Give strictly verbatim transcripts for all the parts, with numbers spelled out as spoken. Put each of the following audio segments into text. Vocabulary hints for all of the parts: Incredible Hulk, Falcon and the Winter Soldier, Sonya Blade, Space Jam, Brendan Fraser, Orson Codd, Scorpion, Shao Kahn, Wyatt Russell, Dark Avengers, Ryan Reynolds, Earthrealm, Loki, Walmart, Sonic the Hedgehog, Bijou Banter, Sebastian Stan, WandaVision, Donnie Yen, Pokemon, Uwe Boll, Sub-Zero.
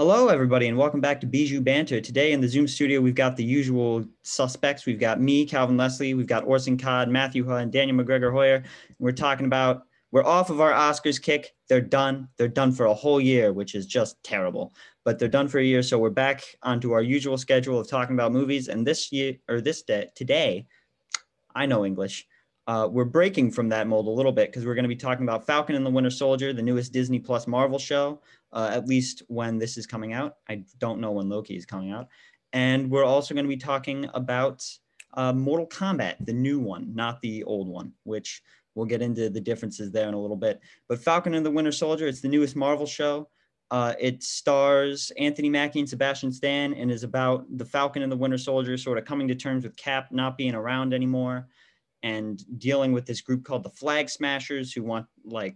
Hello, everybody, and welcome back to Bijou Banter. Today in the Zoom studio, we've got the usual suspects. We've got me, Calvin Leslie. We've got Orson Codd, Matthew Hahn, and Daniel McGregor Hoyer. We're talking about, we're off of our Oscars kick. They're done. They're done for a whole year, which is just terrible. But they're done for a year, so we're back onto our usual schedule of talking about movies. And this year, or this day, today, I know English. Uh, we're breaking from that mold a little bit because we're going to be talking about Falcon and the Winter Soldier, the newest Disney Plus Marvel show, uh, at least when this is coming out. I don't know when Loki is coming out. And we're also going to be talking about uh, Mortal Kombat, the new one, not the old one, which we'll get into the differences there in a little bit. But Falcon and the Winter Soldier, it's the newest Marvel show. Uh, it stars Anthony Mackie and Sebastian Stan and is about the Falcon and the Winter Soldier sort of coming to terms with Cap not being around anymore, and dealing with this group called the Flag Smashers who want like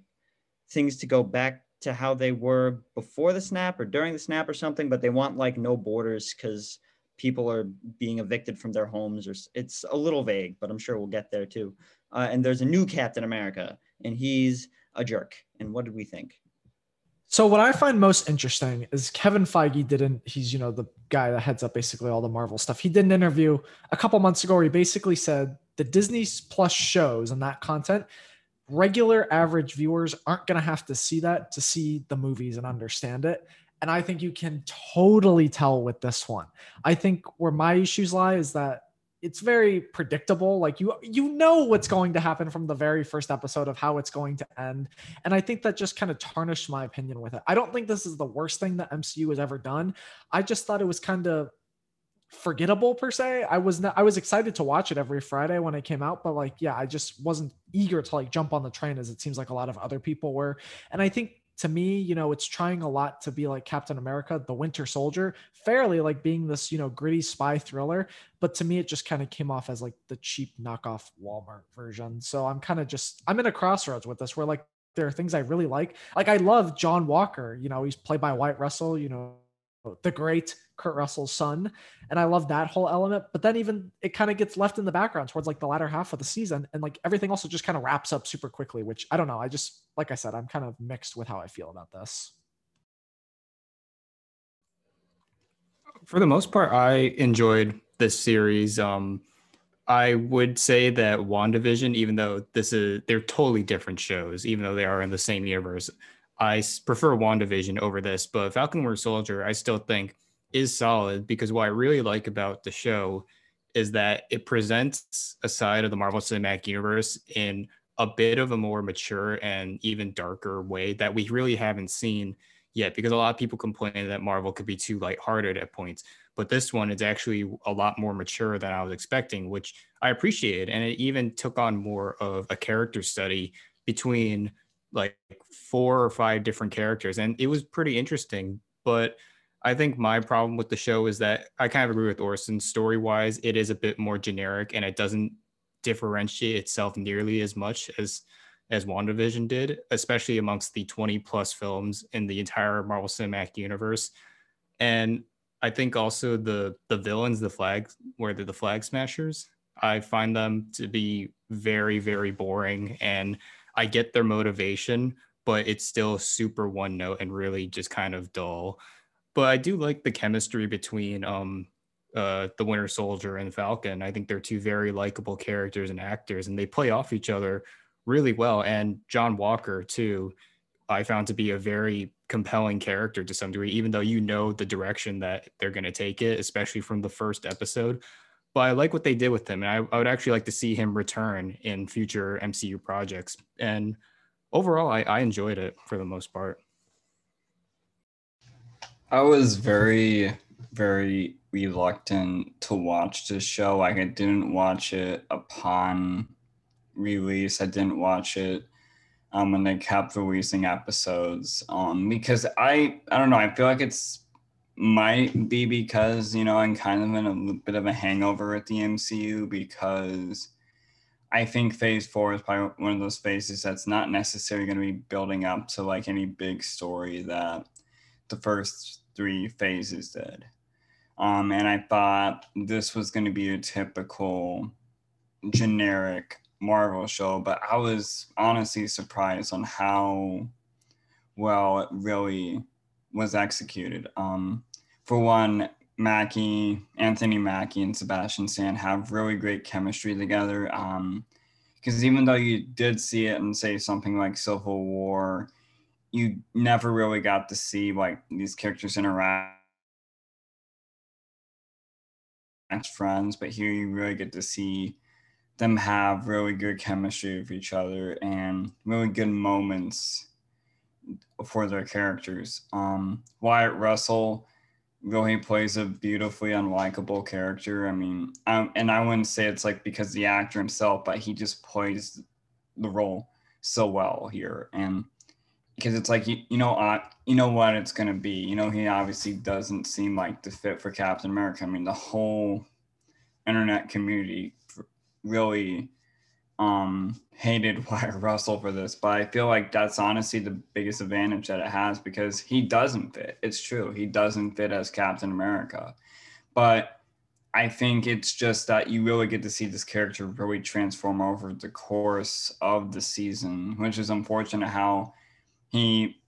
things to go back to how they were before the snap or during the snap or something, but they want like no borders because people are being evicted from their homes, or it's a little vague, but I'm sure we'll get there too. Uh, and there's a new Captain America and he's a jerk. And what did we think? So what I find most interesting is Kevin Feige didn't, he's, you know, the guy that heads up basically all the Marvel stuff. He did an interview a couple months ago where he basically said the Disney Plus shows and that content, regular average viewers aren't going to have to see that to see the movies and understand it. And I think you can totally tell with this one. I think where my issues lie is that it's very predictable. Like you, you know what's going to happen from the very first episode of how it's going to end. And I think that just kind of tarnished my opinion with it. I don't think this is the worst thing that M C U has ever done. I just thought it was kind of forgettable per se. I was not, I was excited to watch it every Friday when it came out, but like, yeah, I just wasn't eager to like jump on the train as it seems like a lot of other people were. And I think to me, you know, it's trying a lot to be like Captain America, the Winter Soldier, fairly like being this, you know, gritty spy thriller. But to me, it just kind of came off as like the cheap knockoff Walmart version. So I'm kind of just, I'm in a crossroads with this where like, there are things I really like. Like I love John Walker, you know, he's played by Wyatt Russell, you know, the great Kurt Russell's son. And I love that whole element, but then even it kind of gets left in the background towards like the latter half of the season. And like everything also just kind of wraps up super quickly, which I don't know. I just, like I said, I'm kind of mixed with how I feel about this. For the most part, I enjoyed this series. Um, I would say that WandaVision, even though this is, they're totally different shows, even though they are in the same universe, I prefer WandaVision over this, but Falcon Winter Soldier, I still think is solid because what I really like about the show is that it presents a side of the Marvel Cinematic Universe in a bit of a more mature and even darker way that we really haven't seen yet, because a lot of people complain that Marvel could be too lighthearted at points, but this one is actually a lot more mature than I was expecting, which I appreciated. And it even took on more of a character study between like four or five different characters. And it was pretty interesting, but I think my problem with the show is that I kind of agree with Orson story-wise. It is a bit more generic and it doesn't differentiate itself nearly as much as, as WandaVision did, especially amongst the twenty plus films in the entire Marvel Cinematic Universe. And I think also the, the villains, the flag, where they're the Flag Smashers, I find them to be very, very boring, and I get their motivation, but it's still super one note and really just kind of dull. But I do like the chemistry between um, uh, the Winter Soldier and Falcon. I think they're two very likable characters and actors, and they play off each other really well. And John Walker too, I found to be a very compelling character to some degree, even though you know the direction that they're going to take it, especially from the first episode. But I like what they did with him, and I, I would actually like to see him return in future M C U projects. And overall, I, I enjoyed it for the most part. I was very, very reluctant to watch this show. Like, I didn't watch it upon release. I didn't watch it um, when they kept releasing episodes um, because I, I don't know, I feel like it's, might be because, you know, I'm kind of in a little bit of a hangover at the M C U because I think phase four is probably one of those phases that's not necessarily going to be building up to like any big story that the first three phases did. Um, and I thought this was going to be a typical generic Marvel show, but I was honestly surprised on how well it really was executed. Um, for one, Mackie, Anthony Mackie and Sebastian Stan have really great chemistry together. Um, because even though you did see it in, say, something like Civil War, you never really got to see like these characters interact as friends, but here you really get to see them have really good chemistry with each other and really good moments for their characters. Um, Wyatt Russell really plays a beautifully unlikable character. I mean, I, and I wouldn't say it's like because the actor himself, but he just plays the role so well here. And because it's like, you, you know, uh, you know what it's going to be. You know, he obviously doesn't seem like the fit for Captain America. I mean, the whole internet community really um, hated Wyatt Russell for this, but I feel like that's honestly the biggest advantage that it has, because he doesn't fit. It's true. He doesn't fit as Captain America, but I think it's just that you really get to see this character really transform over the course of the season, which is unfortunate how he,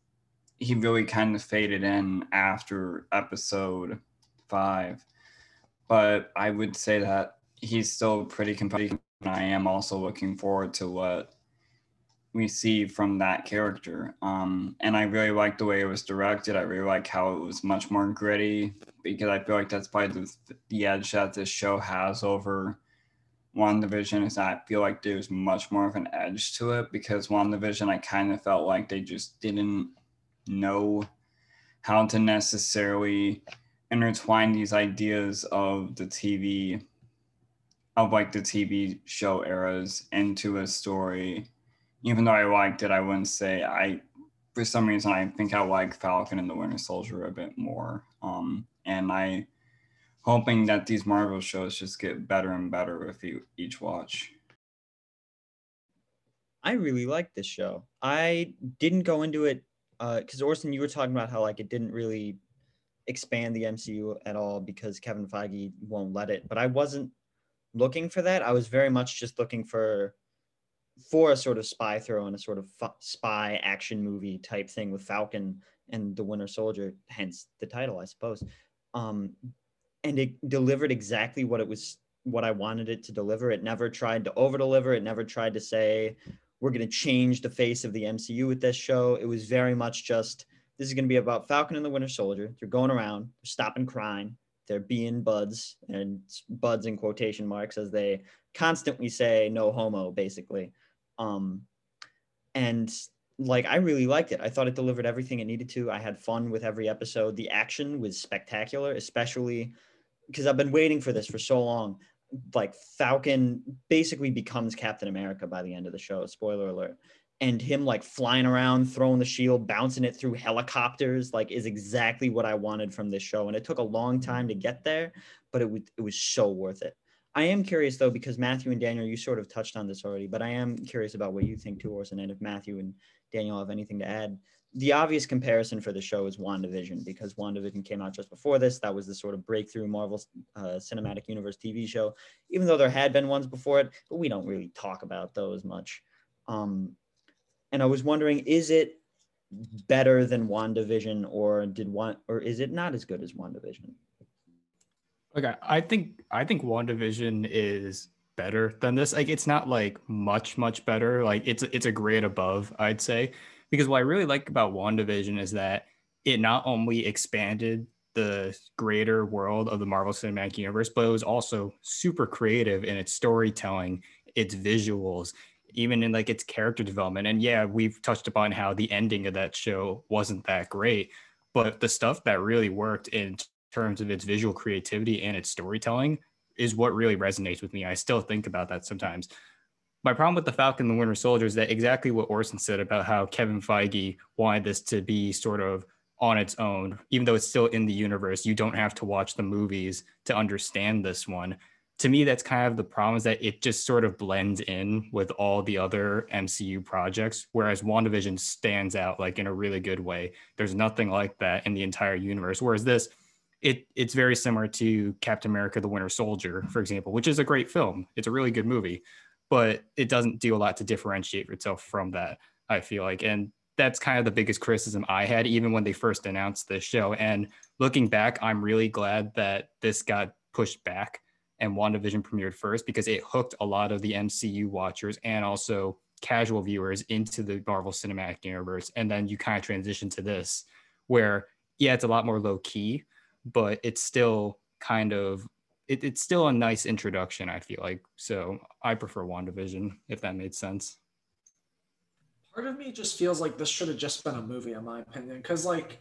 he really kind of faded in after episode five. But I would say that he's still pretty competitive, and I am also looking forward to what we see from that character. Um, and I really like the way it was directed. I really like how it was much more gritty, because I feel like that's probably the, the edge that this show has over WandaVision, is that I feel like there's much more of an edge to it, because WandaVision, I kind of felt like they just didn't know how to necessarily intertwine these ideas of the T V of like the T V show eras into a story. Even though I liked it, I wouldn't say I, for some reason, I think I like Falcon and the Winter Soldier a bit more. Um, and I hoping that these Marvel shows just get better and better with each watch. I really like this show. I didn't go into it, uh, cause Orson, you were talking about how like it didn't really expand the M C U at all because Kevin Feige won't let it, but I wasn't looking for that. I was very much just looking for for a sort of spy throw and a sort of f- spy action movie type thing with Falcon and the Winter Soldier, hence the title, I suppose. Um, and it delivered exactly what it was, what I wanted it to deliver. It never tried to over deliver. It never tried to say, we're going to change the face of the M C U with this show. It was very much just, this is going to be about Falcon and the Winter Soldier. They're going around, they're stopping crime. They're being buds, and buds in quotation marks, as they constantly say no homo, basically. Um, and like, I really liked it. I thought it delivered everything it needed to. I had fun with every episode. The action was spectacular, especially because I've been waiting for this for so long. Like, Falcon basically becomes Captain America by the end of the show, spoiler alert. And him like flying around, throwing the shield, bouncing it through helicopters, like, is exactly what I wanted from this show. And it took a long time to get there, but it, w- it was so worth it. I am curious though, because Matthew and Daniel, you sort of touched on this already, but I am curious about what you think too, Orson, and if Matthew and Daniel have anything to add. The obvious comparison for the show is WandaVision, because WandaVision came out just before this. That was the sort of breakthrough Marvel uh, Cinematic Universe T V show, even though there had been ones before it, but we don't really talk about those much. Um, And I was wondering, is it better than WandaVision, or did one, or is it not as good as WandaVision? Okay, I think I think WandaVision is better than this. Like, it's not like much much better. Like, it's it's a grade above, I'd say, because what I really like about WandaVision is that it not only expanded the greater world of the Marvel Cinematic Universe, but it was also super creative in its storytelling, its visuals, even in like its character development. And yeah, we've touched upon how the ending of that show wasn't that great, but the stuff that really worked in terms of its visual creativity and its storytelling is what really resonates with me. I still think about that sometimes. My problem with the Falcon and the Winter Soldier is that exactly what Orson said about how Kevin Feige wanted this to be sort of on its own, even though it's still in the universe, you don't have to watch the movies to understand this one. To me, that's kind of the problem, is that it just sort of blends in with all the other M C U projects, whereas WandaVision stands out like in a really good way. There's nothing like that in the entire universe. Whereas this, it it's very similar to Captain America: The Winter Soldier, for example, which is a great film. It's a really good movie, but it doesn't do a lot to differentiate itself from that, I feel like. And that's kind of the biggest criticism I had, even when they first announced this show. And looking back, I'm really glad that this got pushed back and WandaVision premiered first, because it hooked a lot of the M C U watchers and also casual viewers into the Marvel Cinematic Universe. And then you kind of transition to this where, yeah, it's a lot more low key, but it's still kind of, it, it's still a nice introduction, I feel like. So I prefer WandaVision, if that made sense. Part of me just feels like this should have just been a movie, in my opinion, because, like,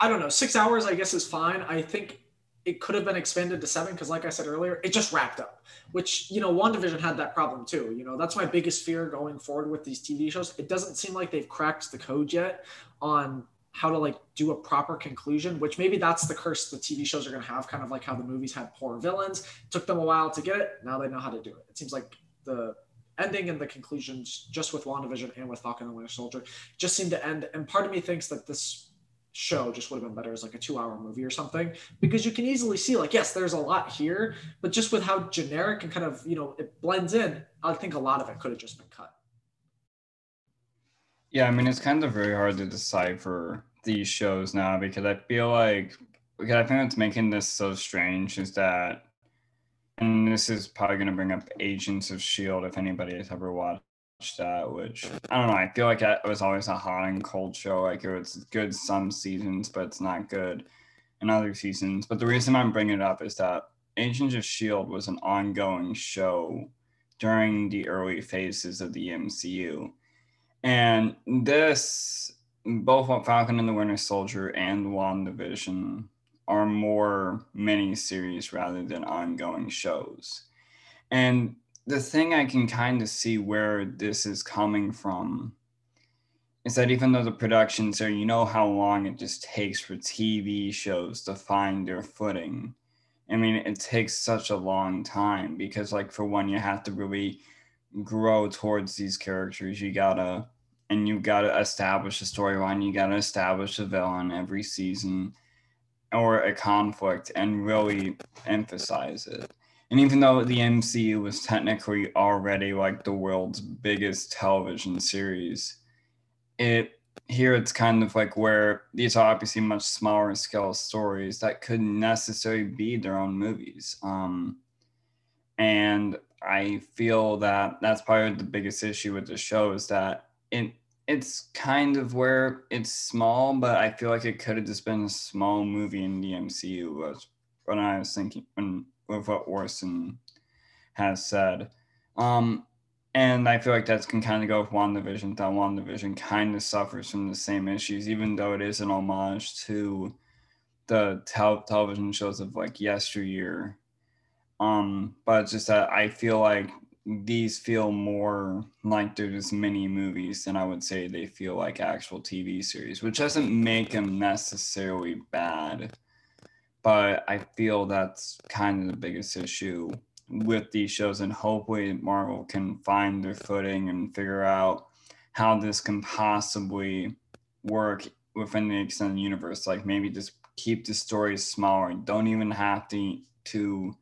I don't know, six hours, I guess, is fine. I think it could have been expanded to seven because, like I said earlier, it just wrapped up, which, you know, WandaVision had that problem too. You know, that's my biggest fear going forward with these T V shows. It doesn't seem like they've cracked the code yet on how to, like, do a proper conclusion, which maybe that's the curse the T V shows are going to have, kind of like how the movies had poor villains. It took them a while to get it. Now they know how to do it. It seems like the ending and the conclusions just with WandaVision and with Falcon and the Winter Soldier just seemed to end. And part of me thinks that this show just would have been better as like a two hour movie or something, because you can easily see, like, yes, there's a lot here, but just with how generic and kind of, you know, it blends in, I think a lot of it could have just been cut. Yeah, I mean, it's kind of very hard to decipher these shows now, because I feel like, because I think what's making this so strange is that, and this is probably going to bring up Agents of S H I E L D if anybody has ever watched that, which, I don't know, I feel like it was always a hot and cold show. Like, it was good some seasons, but it's not good in other seasons. But the reason I'm bringing it up is that Agents of S H I E L D was an ongoing show during the early phases of the M C U. And this, both Falcon and the Winter Soldier and WandaVision, are more mini-series rather than ongoing shows. And the thing I can kind of see where this is coming from is that even though the productions are, you know how long it just takes for T V shows to find their footing. I mean, it takes such a long time because, like, for one, you have to really grow towards these characters. You gotta, and you gotta establish a storyline. You gotta establish a villain every season, or a conflict, and really emphasize it. And even though the M C U was technically already like the world's biggest television series, it here it's kind of like where these are obviously much smaller scale stories that couldn't necessarily be their own movies. Um, and I feel that that's probably the biggest issue with the show, is that it It's kind of where it's small, but I feel like it could have just been a small movie in the M C U, was what I was thinking when, with what Orson has said. Um, and I feel like that can kind of go with WandaVision, that WandaVision kind of suffers from the same issues, even though it is an homage to the tel- television shows of like yesteryear. Um, but it's just that I feel like these feel more like they're just mini movies than I would say they feel like actual T V series, which doesn't make them necessarily bad. But I feel that's kind of the biggest issue with these shows, and hopefully Marvel can find their footing and figure out how this can possibly work within the extended universe. Like, maybe just keep the stories smaller and don't even have to, to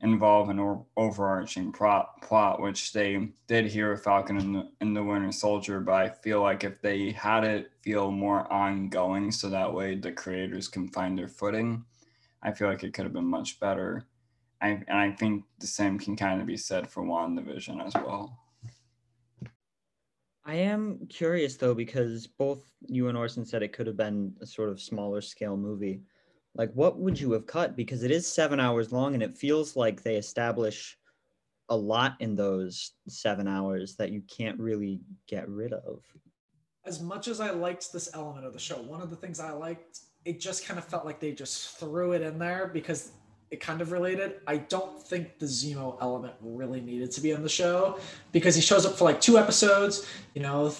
involve an or- overarching prop, plot, which they did here with Falcon and the, and the Winter Soldier, but I feel like if they had it feel more ongoing so that way the creators can find their footing, I feel like it could have been much better. I, and I think the same can kind of be said for WandaVision as well. I am curious though, because both you and Orson said it could have been a sort of smaller scale movie. Like, what would you have cut? Because it is seven hours long, and it feels like they establish a lot in those seven hours that you can't really get rid of. As much as I liked this element of the show, one of the things I liked, it just kind of felt like they just threw it in there because it kind of related. I don't think the Zemo element really needed to be in the show, because he shows up for like two episodes, you know,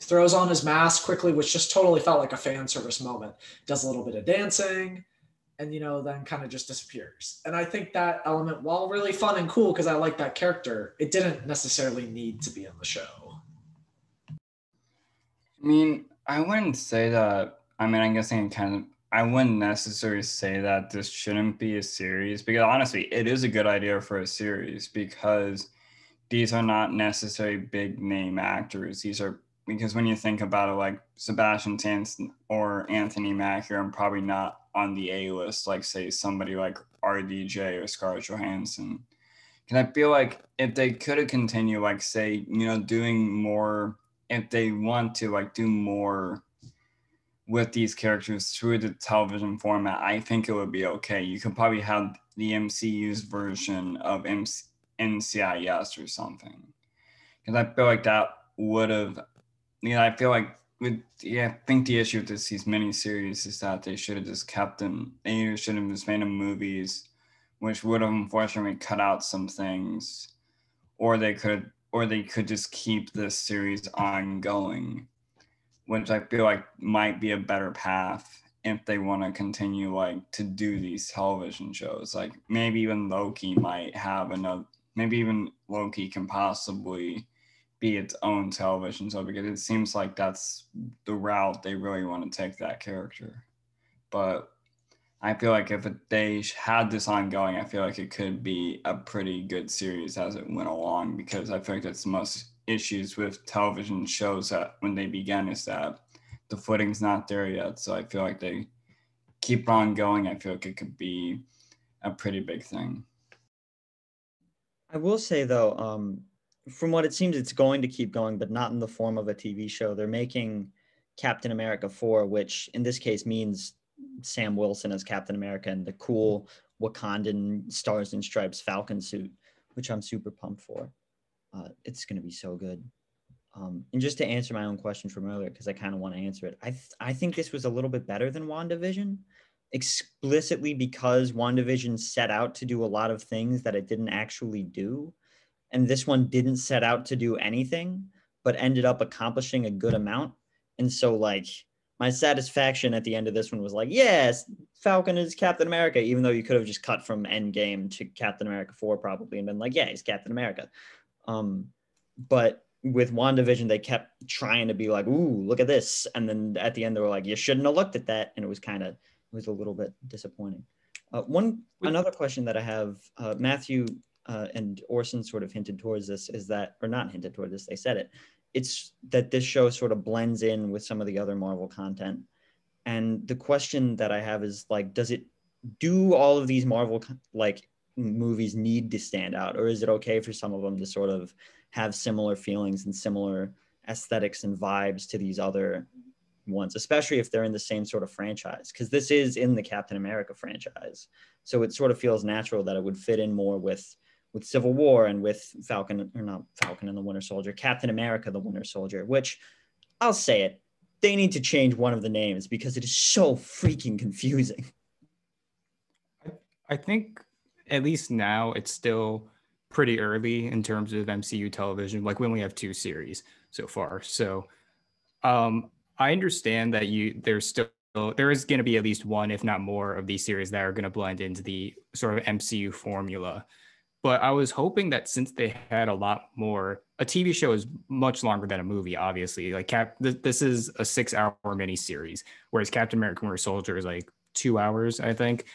throws on his mask quickly, which just totally felt like a fan service moment. Does a little bit of dancing, and, you know, then kind of just disappears. And I think that element, while really fun and cool, because I like that character, it didn't necessarily need to be in the show. I mean, I wouldn't say that, I mean, I guess I kind of, I wouldn't necessarily say that this shouldn't be a series, because honestly, it is a good idea for a series, because these are not necessarily big name actors. These are because when you think about it, like Sebastian Stan or Anthony Mackie are probably not on the A-list, like say somebody like R D J or Scarlett Johansson. And I feel like if they could continue, like say, you know, doing more, if they want to like do more with these characters through the television format, I think it would be okay. You could probably have the M C U's version of M C- N C I S or something. Because I feel like that would have, you know, I feel like, with, yeah, I think the issue with this, these miniseries is that they should have just kept them, they should have just made them movies, which would have unfortunately cut out some things, or they could, or they could just keep this series ongoing, which I feel like might be a better path if they want to continue like to do these television shows. Like maybe even Loki might have another, maybe even Loki can possibly be its own television show, because it seems like that's the route they really want to take that character. But I feel like if they had this ongoing, I feel like it could be a pretty good series as it went along, because I feel like that's the most issues with television shows that when they began is that the footing's not there yet. So I feel like they keep on going. I feel like it could be a pretty big thing. I will say though, um, from what it seems, it's going to keep going, but not in the form of a T V show. They're making Captain America four, which in this case means Sam Wilson as Captain America and the cool Wakandan stars and stripes Falcon suit, which I'm super pumped for. Uh, it's going to be so good. Um, and just to answer my own question from earlier, because I kind of want to answer it, I th- I think this was a little bit better than WandaVision, explicitly because WandaVision set out to do a lot of things that it didn't actually do. And this one didn't set out to do anything, but ended up accomplishing a good amount. And so like my satisfaction at the end of this one was like, yes, Falcon is Captain America, even though you could have just cut from Endgame to Captain America four probably and been like, yeah, he's Captain America. Um, but with WandaVision, they kept trying to be like, ooh, look at this. And then at the end, they were like, you shouldn't have looked at that. And it was kind of, it was a little bit disappointing. Uh, one, another question that I have, uh, Matthew, Uh, and Orson sort of hinted towards this, is that, or not hinted toward this, they said it, it's that this show sort of blends in with some of the other Marvel content. And the question that I have is like, does it, do all of these Marvel like movies need to stand out? Or is it okay for some of them to sort of have similar feelings and similar aesthetics and vibes to these other ones, especially if they're in the same sort of franchise? Because this is in the Captain America franchise. So it sort of feels natural that it would fit in more with with Civil War and with Falcon, or not Falcon and the Winter Soldier, Captain America, the Winter Soldier, which I'll say it, they need to change one of the names because it is so freaking confusing. I think at least now it's still pretty early in terms of M C U television. Like we only have two series so far. So um, I understand that you there's still, there is going to be at least one, if not more, of these series that are going to blend into the sort of M C U formula. But I was hoping that since they had a lot more, a T V show is much longer than a movie, obviously. Like Cap, th- this is a six-hour miniseries, whereas Captain America: Winter Soldier is like two hours, I think.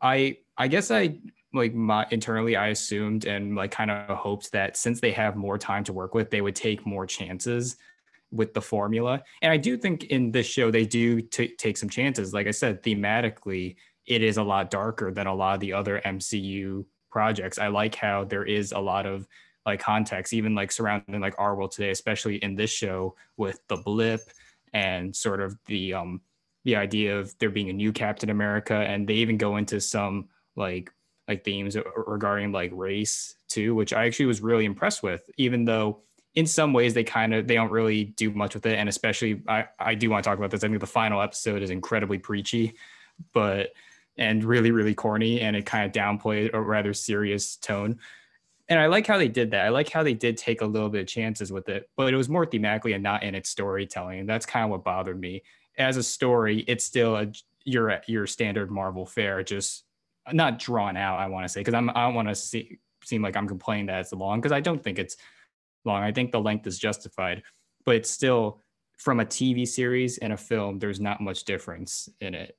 I I guess I like my, internally I assumed and like kind of hoped that since they have more time to work with, they would take more chances with the formula. And I do think in this show they do t- take some chances. Like I said, thematically, it is a lot darker than a lot of the other M C U projects. I like how there is a lot of like context, even like surrounding like our world today, especially in this show with the blip and sort of the um the idea of there being a new Captain America, and they even go into some like like themes regarding like race too, which I actually was really impressed with, even though in some ways they kind of they don't really do much with it. And especially I I do want to talk about this. I think the final episode is incredibly preachy, but and really, really corny, and it kind of downplayed a rather serious tone. And I like how they did that. I like how they did take a little bit of chances with it, but it was more thematically and not in its storytelling. And that's kind of what bothered me. As a story, it's still a, your, your standard Marvel fare, just not drawn out, I want to say, because I don't want to see, seem like I'm complaining that it's long, because I don't think it's long. I think the length is justified, but it's still, from a T V series and a film, there's not much difference in it.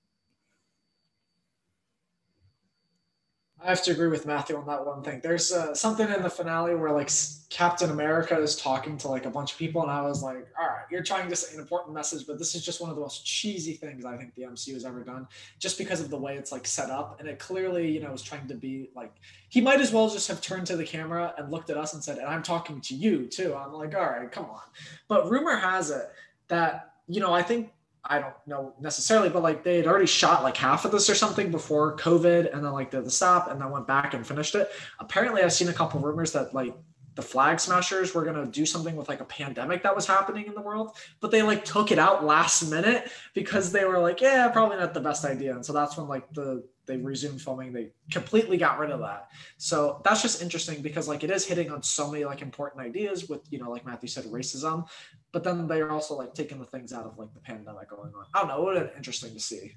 I have to agree with Matthew on that one thing. There's uh, something in the finale where like Captain America is talking to like a bunch of people, and I was like, all right, you're trying to say an important message, but this is just one of the most cheesy things I think the M C U has ever done, just because of the way it's like set up. And it clearly, you know, was trying to be like, he might as well just have turned to the camera and looked at us and said, and I'm talking to you too. I'm like, all right, come on. But rumor has it that, you know, I think, I don't know necessarily, but like they had already shot like half of this or something before COVID, and then like did the stop and then went back and finished it. Apparently I've seen a couple rumors that like the Flag Smashers were going to do something with like a pandemic that was happening in the world, but they like took it out last minute because they were like, yeah, probably not the best idea. And so that's when like the, they resumed filming. They completely got rid of that. So that's just interesting because like it is hitting on so many like important ideas with, you know, like Matthew said, racism, but then they are also like taking the things out of like the pandemic going on. I don't know. It would have been interesting to see.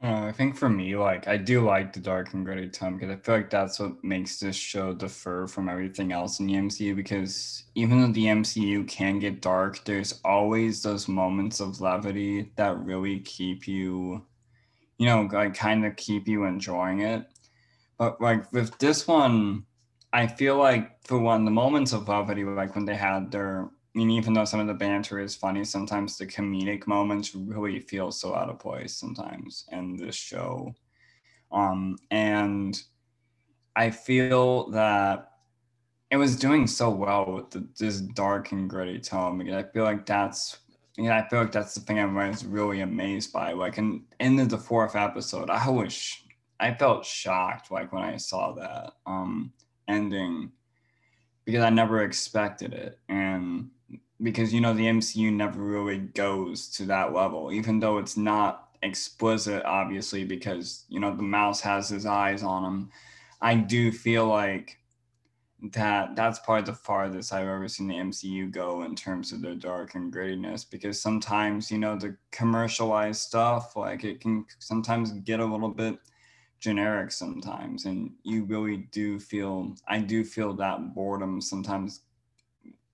Well, I think for me, like I do like the dark and gritty tone because I feel like that's what makes this show differ from everything else in the M C U, because even though the M C U can get dark, there's always those moments of levity that really keep you, you know, like kind of keep you enjoying it. But like with this one, I feel like for one, the moments of levity, like when they had their, I mean, even though some of the banter is funny, sometimes the comedic moments really feel so out of place sometimes in this show. Um, and I feel that it was doing so well with the, this dark and gritty tone, because I feel like that's, you know, I feel like that's the thing I was really amazed by. Like in, in the fourth episode, I was, I felt shocked like when I saw that um, ending, because I never expected it. And because, you know, the M C U never really goes to that level, even though it's not explicit, obviously, because, you know, the mouse has his eyes on him. I do feel like that that's probably the farthest I've ever seen the M C U go in terms of their dark and grittiness, because sometimes, you know, the commercialized stuff, like it can sometimes get a little bit generic sometimes, and you really do feel, I do feel that boredom sometimes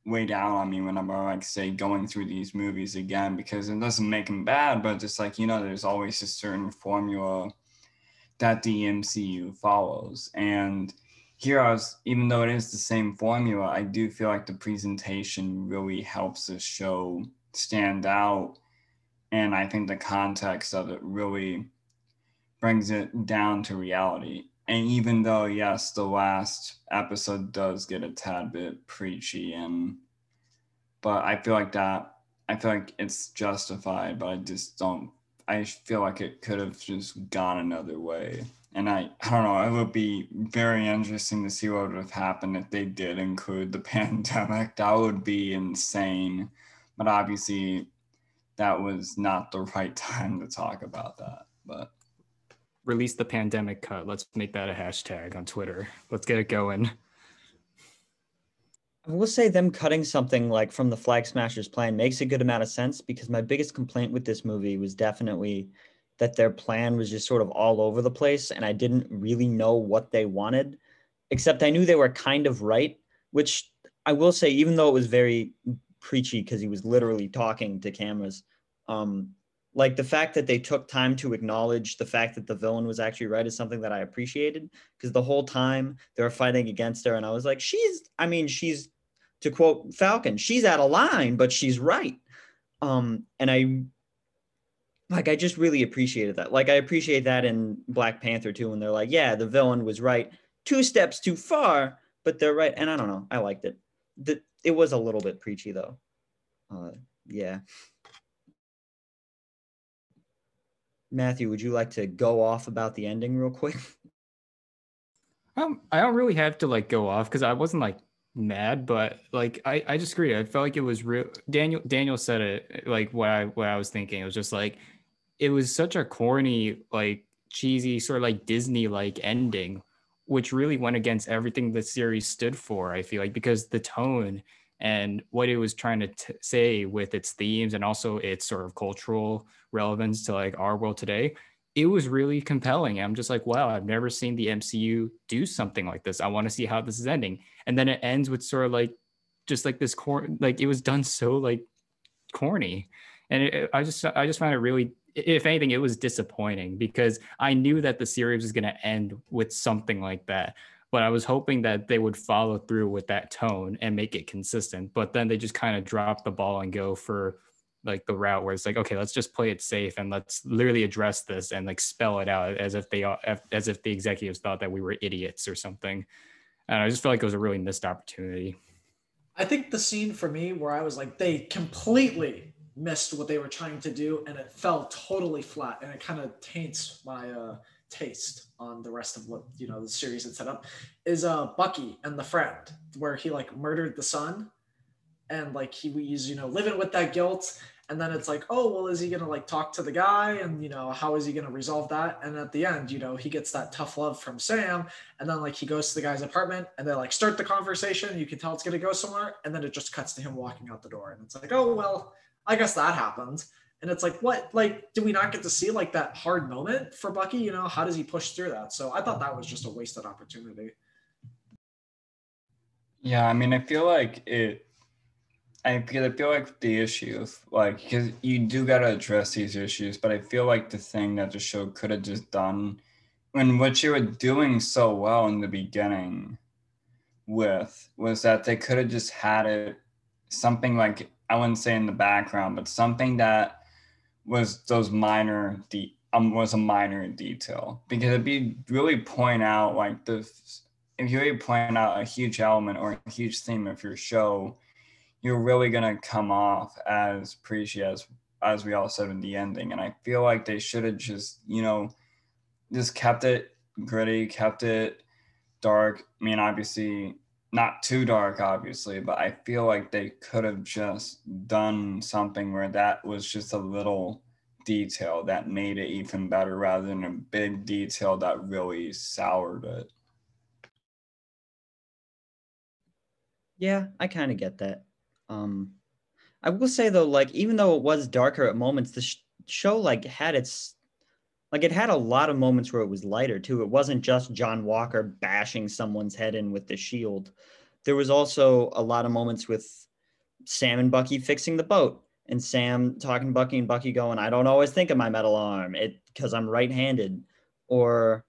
weigh down on me whenever I like say going through these movies again, because it doesn't make them bad, but just like, you know, there's always a certain formula that the M C U follows. And here I was, even though it is the same formula, I do feel like the presentation really helps this show stand out, and I think the context of it really brings it down to reality. And even though, yes, the last episode does get a tad bit preachy, and but I feel like that, I feel like it's justified, but I just don't, I feel like it could have just gone another way. And I, I don't know, it would be very interesting to see what would have happened if they did include the pandemic. That would be insane. But obviously that was not the right time to talk about that, but. Release the pandemic cut. Let's make that a hashtag on Twitter. Let's get it going. I will say them cutting something like from the Flag Smashers plan makes a good amount of sense, because my biggest complaint with this movie was definitely that their plan was just sort of all over the place, and I didn't really know what they wanted, except I knew they were kind of right, which I will say, even though it was very preachy because he was literally talking to cameras, um, like the fact that they took time to acknowledge the fact that the villain was actually right is something that I appreciated, because the whole time they were fighting against her and I was like, she's, I mean, she's, to quote Falcon, she's out of line, but she's right. Um, and I, like, I just really appreciated that. Like I appreciate that in Black Panther too, when they're like, yeah, the villain was right, two steps too far, but they're right. And I don't know, I liked it. The, it was a little bit preachy though. Uh, yeah. Matthew, would you like to go off about the ending real quick? Um, I don't really have to like go off because I wasn't like mad, but like I, I just agreed. I felt like it was real. Daniel Daniel said it like what I what I was thinking. It was just like it was such a corny, like cheesy, sort of like Disney like ending, which really went against everything the series stood for. I feel like because the tone and what it was trying to t- say with its themes and also its sort of cultural relevance to like our world today, it was really compelling. I'm just like, wow, I've never seen the M C U do something like this. I want to see how this is ending. And then it ends with sort of like, just like this corn, like it was done so like corny. And it, I just, I just found it really if anything, it was disappointing because I knew that the series was going to end with something like that. But I was hoping that they would follow through with that tone and make it consistent. But then they just kind of drop the ball and go for like the route where it's like, okay, let's just play it safe and let's literally address this and like spell it out as if they as if the executives thought that we were idiots or something. And I just felt like it was a really missed opportunity. I think the scene for me where I was like, they completely missed what they were trying to do and it fell totally flat, and it kind of taints my uh, taste on the rest of what, you know, the series had set up is uh, Bucky and the friend, where he like murdered the son and like he was, you know, living with that guilt. And then it's like, oh, well, is he going to like talk to the guy? And, you know, how is he going to resolve that? And at the end, you know, he gets that tough love from Sam. And then like he goes to the guy's apartment and they like start the conversation. You can tell it's going to go somewhere. And then it just cuts to him walking out the door. And it's like, oh, well, I guess that happened. And it's like, what? Like, did we not get to see like that hard moment for Bucky? You know, how does he push through that? So I thought that was just a wasted opportunity. Yeah, I mean, I feel like it. I feel, I feel like the issues, like, because you do got to address these issues, but I feel like the thing that the show could have just done, and what you were doing so well in the beginning with, was that they could have just had it, something like, I wouldn't say in the background, but something that was those minor, de- um, was a minor detail, because it'd be really point out, like, the, if you really point out a huge element or a huge theme of your show, you're really gonna come off as preachy as as we all said in the ending. And I feel like they should have just, you know, just kept it gritty, kept it dark. I mean, obviously not too dark, obviously, but I feel like they could have just done something where that was just a little detail that made it even better rather than a big detail that really soured it. Yeah, I kind of get that. Um, I will say though, like, even though it was darker at moments, the sh- show like had its, like it had a lot of moments where it was lighter too. It wasn't just John Walker bashing someone's head in with the shield. There was also a lot of moments with Sam and Bucky fixing the boat and Sam talking to Bucky and Bucky going, I don't always think of my metal arm it because I'm right-handed, or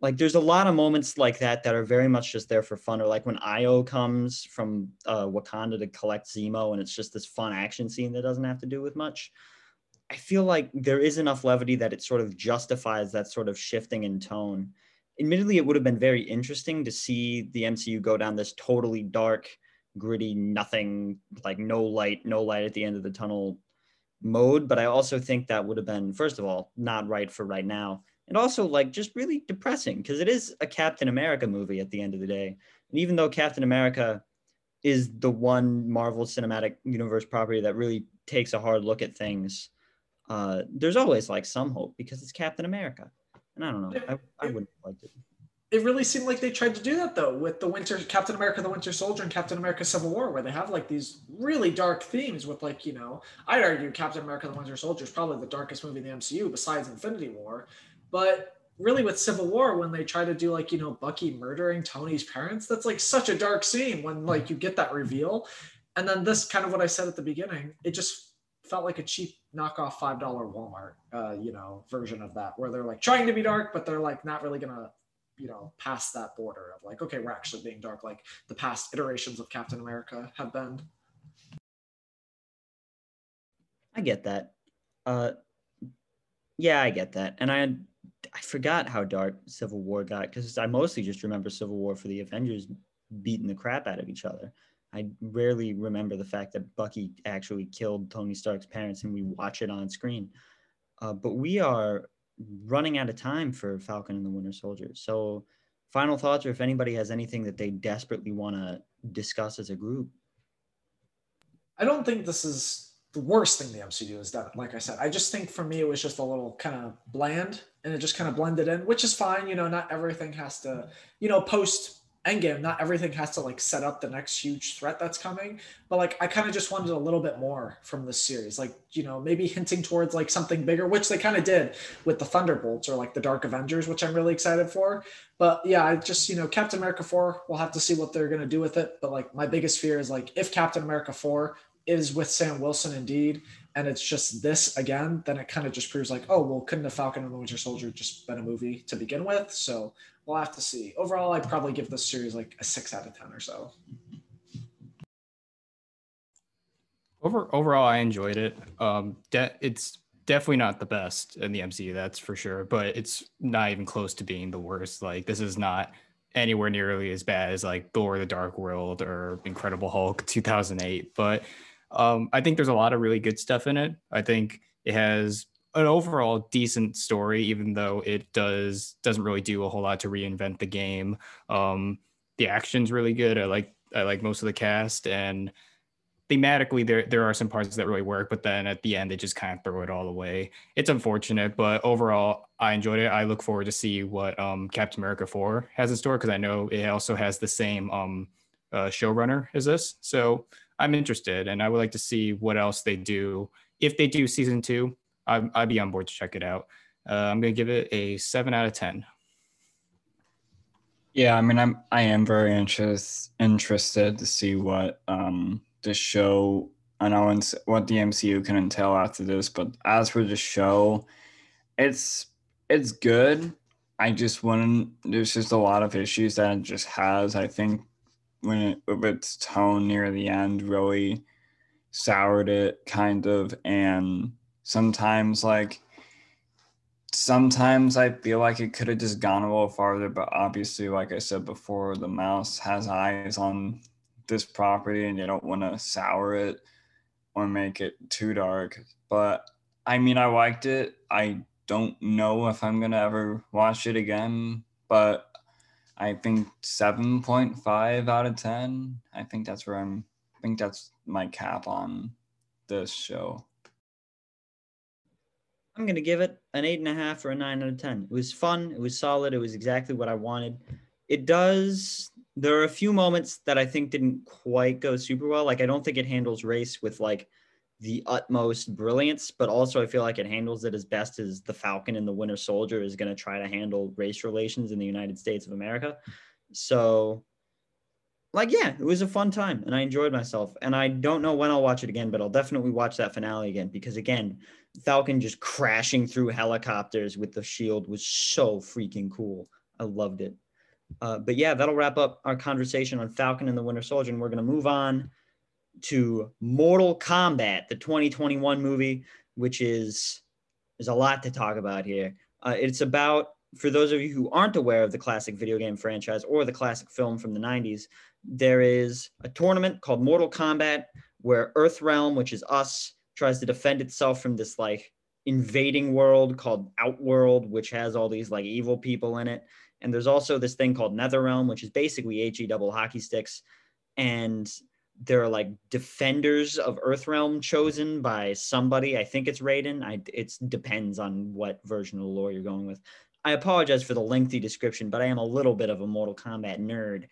like there's a lot of moments like that that are very much just there for fun. Or like when Io comes from uh, Wakanda to collect Zemo and it's just this fun action scene that doesn't have to do with much. I feel like there is enough levity that it sort of justifies that sort of shifting in tone. Admittedly, it would have been very interesting to see the M C U go down this totally dark, gritty, nothing, like no light, no light at the end of the tunnel mode. But I also think that would have been, first of all, not right for right now. And also, like, just really depressing, because it is a Captain America movie at the end of the day. And even though Captain America is the one Marvel Cinematic Universe property that really takes a hard look at things, uh, there's always, like, some hope, because it's Captain America. And I don't know, I, I wouldn't have liked it. It really seemed like they tried to do that, though, with the Winter Captain America, the Winter Soldier, and Captain America Civil War, where they have, like, these really dark themes with, like, you know, I'd argue Captain America, the Winter Soldier is probably the darkest movie in the M C U besides Infinity War. But really with Civil War, when they try to do like, you know, Bucky murdering Tony's parents, that's like such a dark scene when like you get that reveal. And then this kind of what I said at the beginning, it just felt like a cheap knockoff five dollar Walmart, uh, you know, version of that, where they're like trying to be dark, but they're like not really gonna, you know, pass that border of like, okay, we're actually being dark like the past iterations of Captain America have been. I get that. Uh, yeah, I get that. And I I forgot how dark Civil War got, because I mostly just remember Civil War for the Avengers beating the crap out of each other. I rarely remember the fact that Bucky actually killed Tony Stark's parents and we watch it on screen. Uh, but we are running out of time for Falcon and the Winter Soldier. So final thoughts, or if anybody has anything that they desperately want to discuss as a group. I don't think this is the worst thing the M C U has done. Like I said, I just think for me, it was just a little kind of bland, and it just kind of blended in, which is fine. You know, not everything has to, you know, post Endgame, not everything has to like set up the next huge threat that's coming. But like, I kind of just wanted a little bit more from this series. Like, you know, maybe hinting towards like something bigger, which they kind of did with the Thunderbolts or like the Dark Avengers, which I'm really excited for. But yeah, I just, you know, Captain America four, we'll have to see what they're going to do with it. But like, my biggest fear is like, if Captain America four is with Sam Wilson indeed, and it's just this again, then it kind of just proves like, oh, well, couldn't the Falcon and the Winter Soldier just been a movie to begin with? So we'll have to see. Overall, I'd probably give this series like a six out of ten or so. Over, overall, I enjoyed it. Um, de- it's definitely not the best in the M C U, that's for sure, but it's not even close to being the worst. Like, this is not anywhere nearly as bad as like Thor, The Dark World, or Incredible Hulk two thousand eight. But um, I think there's a lot of really good stuff in it. I think it has an overall decent story, even though it does doesn't really do a whole lot to reinvent the game. Um, the action's really good. I like I like most of the cast, and thematically there there are some parts that really work, but then at the end they just kind of throw it all away. It's unfortunate, but overall I enjoyed it. I look forward to see what um Captain America four has in store, because I know it also has the same um uh, showrunner as this, so I'm interested, and I would like to see what else they do. If they do season two, I'm, I'd be on board to check it out. uh, I'm gonna give it a seven out of ten. Yeah, I mean, I'm I am very anxious interested to see what um the show, I know what the M C U can entail after this, but as for the show, it's it's good. I just wouldn't, there's just a lot of issues that it just has. I think when it, with its tone near the end really soured it, kind of, and sometimes like, sometimes I feel like it could have just gone a little farther, but obviously, like I said before, the mouse has eyes on this property and you don't want to sour it or make it too dark. But I mean, I liked it. I don't know if I'm gonna ever watch it again, but I think seven point five out of ten, I think that's where I'm I think that's my cap on this show. I'm gonna give it an eight and a half or a nine out of ten. It was fun, it was solid, it was exactly what I wanted. It does There are a few moments that I think didn't quite go super well. Like, I don't think it handles race with like the utmost brilliance, but also I feel like it handles it as best as the Falcon and the Winter Soldier is going to try to handle race relations in the United States of America. So like, yeah, it was a fun time and I enjoyed myself, and I don't know when I'll watch it again, but I'll definitely watch that finale again, because again, Falcon just crashing through helicopters with the shield was so freaking cool. I loved it. Uh, but yeah, that'll wrap up our conversation on Falcon and the Winter Soldier, and we're going to move on to Mortal Kombat, the twenty twenty-one movie, which is, there's a lot to talk about here. Uh, it's about, for those of you who aren't aware of the classic video game franchise or the classic film from the nineties, there is a tournament called Mortal Kombat where Earthrealm, which is us, tries to defend itself from this like invading world called Outworld, which has all these like evil people in it. And there's also this thing called Netherrealm, which is basically H E double hockey sticks. And there are like defenders of Earthrealm chosen by somebody. I think it's Raiden. I, it depends on what version of the lore you're going with. I apologize for the lengthy description, but I am a little bit of a Mortal Kombat nerd.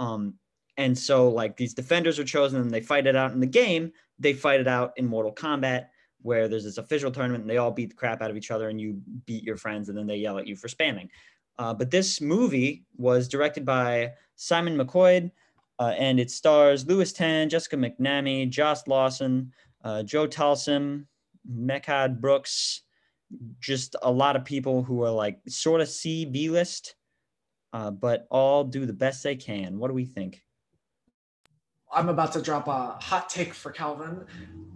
Um, and so like these defenders are chosen and they fight it out in the game. They fight it out in Mortal Kombat, where there's this official tournament and they all beat the crap out of each other and you beat your friends and then they yell at you for spamming. Uh, but this movie was directed by Simon McCoy, uh, and it stars Louis Tan, Jessica McNamee, Joss Lawson, uh, Joe Talsim, Mechad Brooks, just a lot of people who are like sort of C, B-list, uh, but all do the best they can. What do we think? I'm about to drop a hot take for Calvin.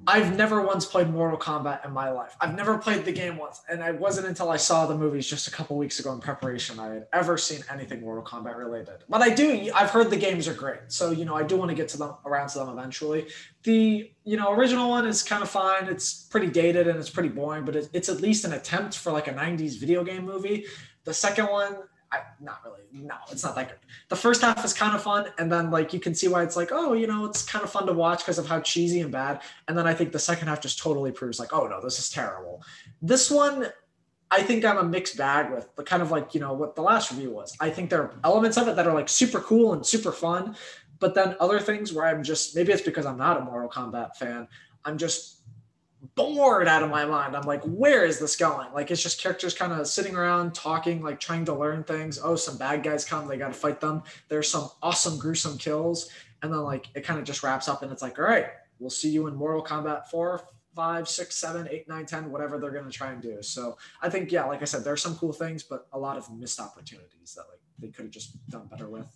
I've never once played Mortal Kombat in my life. I've never played the game once. And it wasn't until I saw the movies just a couple weeks ago in preparation I had ever seen anything Mortal Kombat related. But I do, I've heard the games are great. So, you know, I do want to get to them around to them eventually. The, you know, original one is kind of fine. It's pretty dated and it's pretty boring, but it, it's at least an attempt for like a nineties video game movie. The second one, I, not really, no, it's not that good. The first half is kind of fun, and then like you can see why it's like, oh, you know, it's kind of fun to watch because of how cheesy and bad. And then I think the second half just totally proves like, oh no, this is terrible. This one, I think I'm a mixed bag with, but kind of like, you know, what the last review was. I think there are elements of it that are like super cool and super fun, but then other things where I'm just, maybe it's because I'm not a Mortal Kombat fan, I'm just bored out of my mind. I'm like, where is this going? Like, it's just characters kind of sitting around talking, like trying to learn things. Oh, some bad guys come, they got to fight them. There's some awesome gruesome kills, and then like it kind of just wraps up and it's like, all right, we'll see you in Mortal Kombat four five, six, seven, eight, nine, ten, whatever they're going to try and do. So I think, yeah, like I said, there are some cool things, but a lot of missed opportunities that like they could have just done better with.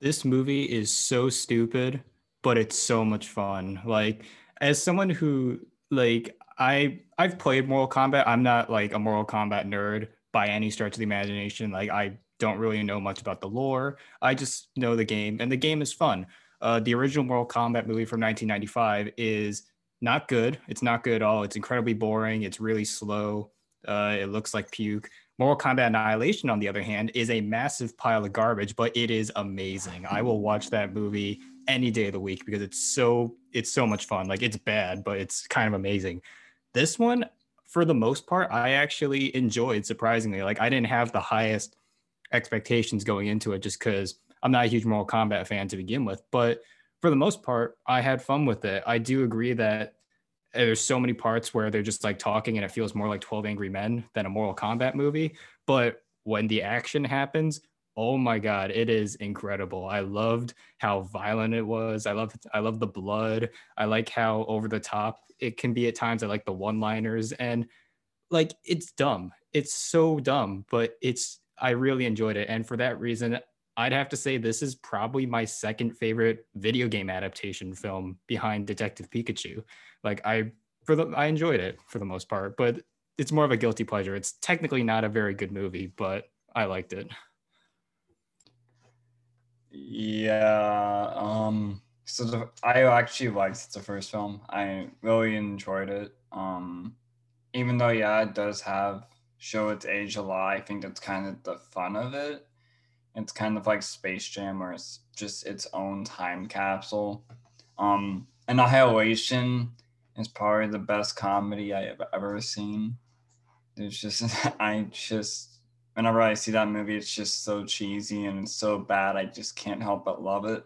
This movie is so stupid, but it's so much fun. Like, as someone who, like, I, I've played Mortal Kombat. I'm not like a Mortal Kombat nerd by any stretch of the imagination. Like, I don't really know much about the lore. I just know the game, and the game is fun. Uh, the original Mortal Kombat movie from nineteen ninety-five is not good. It's not good at all. It's incredibly boring. It's really slow. Uh, it looks like puke. Mortal Kombat Annihilation, on the other hand, is a massive pile of garbage, but it is amazing. I will watch that movie any day of the week because it's so it's so much fun. Like, it's bad, but it's kind of amazing. This one, for the most part, I actually enjoyed, surprisingly. Like, I didn't have the highest expectations going into it just because I'm not a huge Mortal Kombat fan to begin with, but for the most part, I had fun with it. I do agree that there's so many parts where they're just like talking and it feels more like twelve Angry Men than a Mortal Kombat movie, but when the action happens, oh my God, it is incredible. I loved how violent it was. I love I love the blood. I like how over the top it can be at times. I like the one-liners, and like, it's dumb. It's so dumb, but it's I really enjoyed it. And for that reason, I'd have to say this is probably my second favorite video game adaptation film behind Detective Pikachu. Like I, for the, I enjoyed it for the most part, but it's more of a guilty pleasure. It's technically not a very good movie, but I liked it. Yeah. Um, so the, I actually liked the first film. I really enjoyed it. Um, even though, yeah, it does have show its age a lot. I think that's kind of the fun of it. It's kind of like Space Jam, where it's just its own time capsule. Um, Annihilation is probably the best comedy I have ever seen. There's just, I just, whenever I see that movie, it's just so cheesy and it's so bad, I just can't help but love it.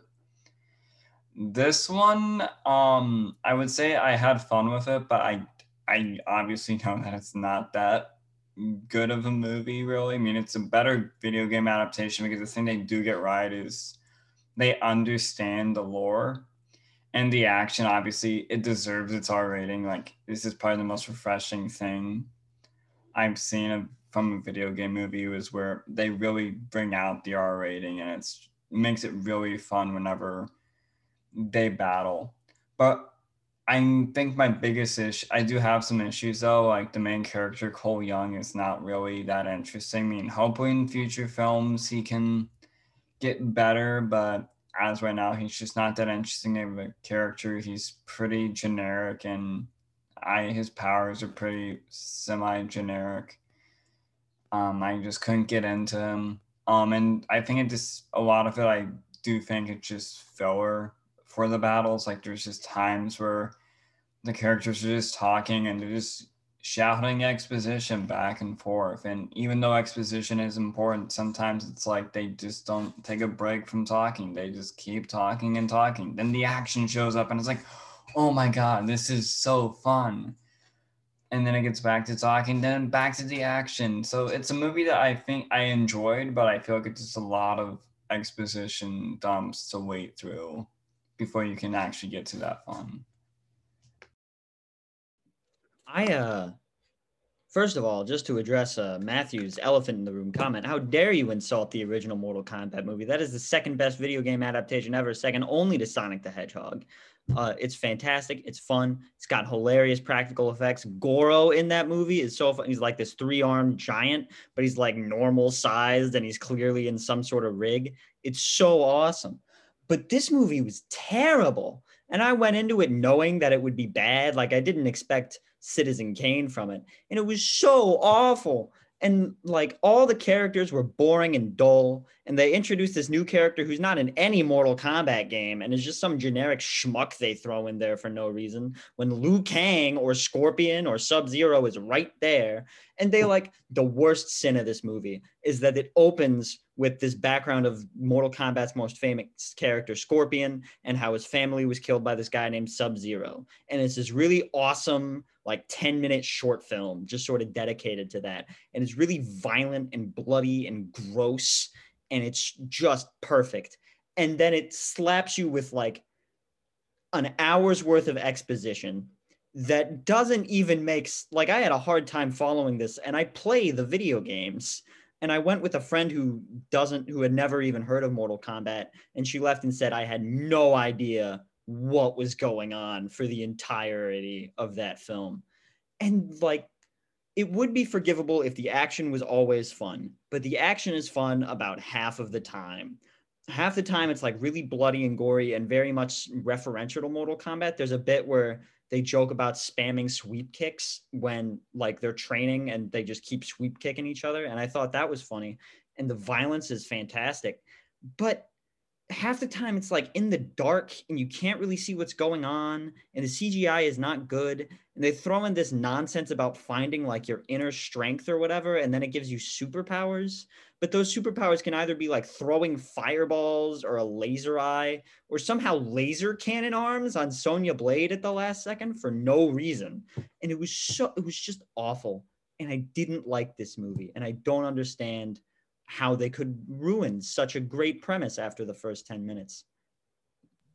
This one, um, I would say I had fun with it, but I, I obviously know that it's not that good of a movie, really. I mean, it's a better video game adaptation because the thing they do get right is they understand the lore and the action. Obviously, it deserves its R rating. Like, this is probably the most refreshing thing I've seen of, from a video game movie, is where they really bring out the R rating, and it's makes it really fun whenever they battle. But I think my biggest issue, I do have some issues though, like the main character, Cole Young, is not really that interesting. I mean, hopefully in future films he can get better, but as right now, he's just not that interesting of a character. He's pretty generic, and I his powers are pretty semi-generic. Um, I just couldn't get into him. Um, and I think it just, a lot of it, I do think it's just filler for the battles. Like, there's just times where the characters are just talking and they're just shouting exposition back and forth, and even though exposition is important, sometimes it's like they just don't take a break from talking. They just keep talking and talking. Then the action shows up and it's like, oh my God, this is so fun, and then it gets back to talking, then back to the action. So it's a movie that I think I enjoyed, but I feel like it's just a lot of exposition dumps to wade through before you can actually get to that fun. I, uh, first of all, just to address uh, Matthew's elephant in the room comment, how dare you insult the original Mortal Kombat movie? That is the second best video game adaptation ever, second only to Sonic the Hedgehog. Uh, it's fantastic, it's fun, it's got hilarious practical effects. Goro in that movie is so fun. He's like this three-armed giant, but he's like normal sized and he's clearly in some sort of rig. It's so awesome. But this movie was terrible. And I went into it knowing that it would be bad. Like, I didn't expect Citizen Kane from it. And it was so awful. And like, all the characters were boring and dull. And they introduced this new character who's not in any Mortal Kombat game and is just some generic schmuck they throw in there for no reason, when Liu Kang or Scorpion or Sub-Zero is right there. And they like, the worst sin of this movie is that it opens with this background of Mortal Kombat's most famous character, Scorpion, and how his family was killed by this guy named Sub-Zero. And it's this really awesome, like ten minute short film, just sort of dedicated to that. And it's really violent and bloody and gross, and it's just perfect. And then it slaps you with like an hour's worth of exposition that doesn't even make, like, I had a hard time following this, and I play the video games, and I went with a friend who doesn't, who had never even heard of Mortal Kombat, and she left and said I had no idea what was going on for the entirety of that film. And like, it would be forgivable if the action was always fun, but the action is fun about half of the time. Half the time it's like really bloody and gory and very much referential to Mortal Kombat. There's a bit where they joke about spamming sweep kicks when like they're training and they just keep sweep kicking each other. And I thought that was funny. And the violence is fantastic. But half the time it's like in the dark and you can't really see what's going on. And the C G I is not good. And they throw in this nonsense about finding like your inner strength or whatever. And then it gives you superpowers. But those superpowers can either be like throwing fireballs or a laser eye or somehow laser cannon arms on Sonya Blade at the last second for no reason. And it was so, it was just awful. And I didn't like this movie. And I don't understand how they could ruin such a great premise after the first ten minutes.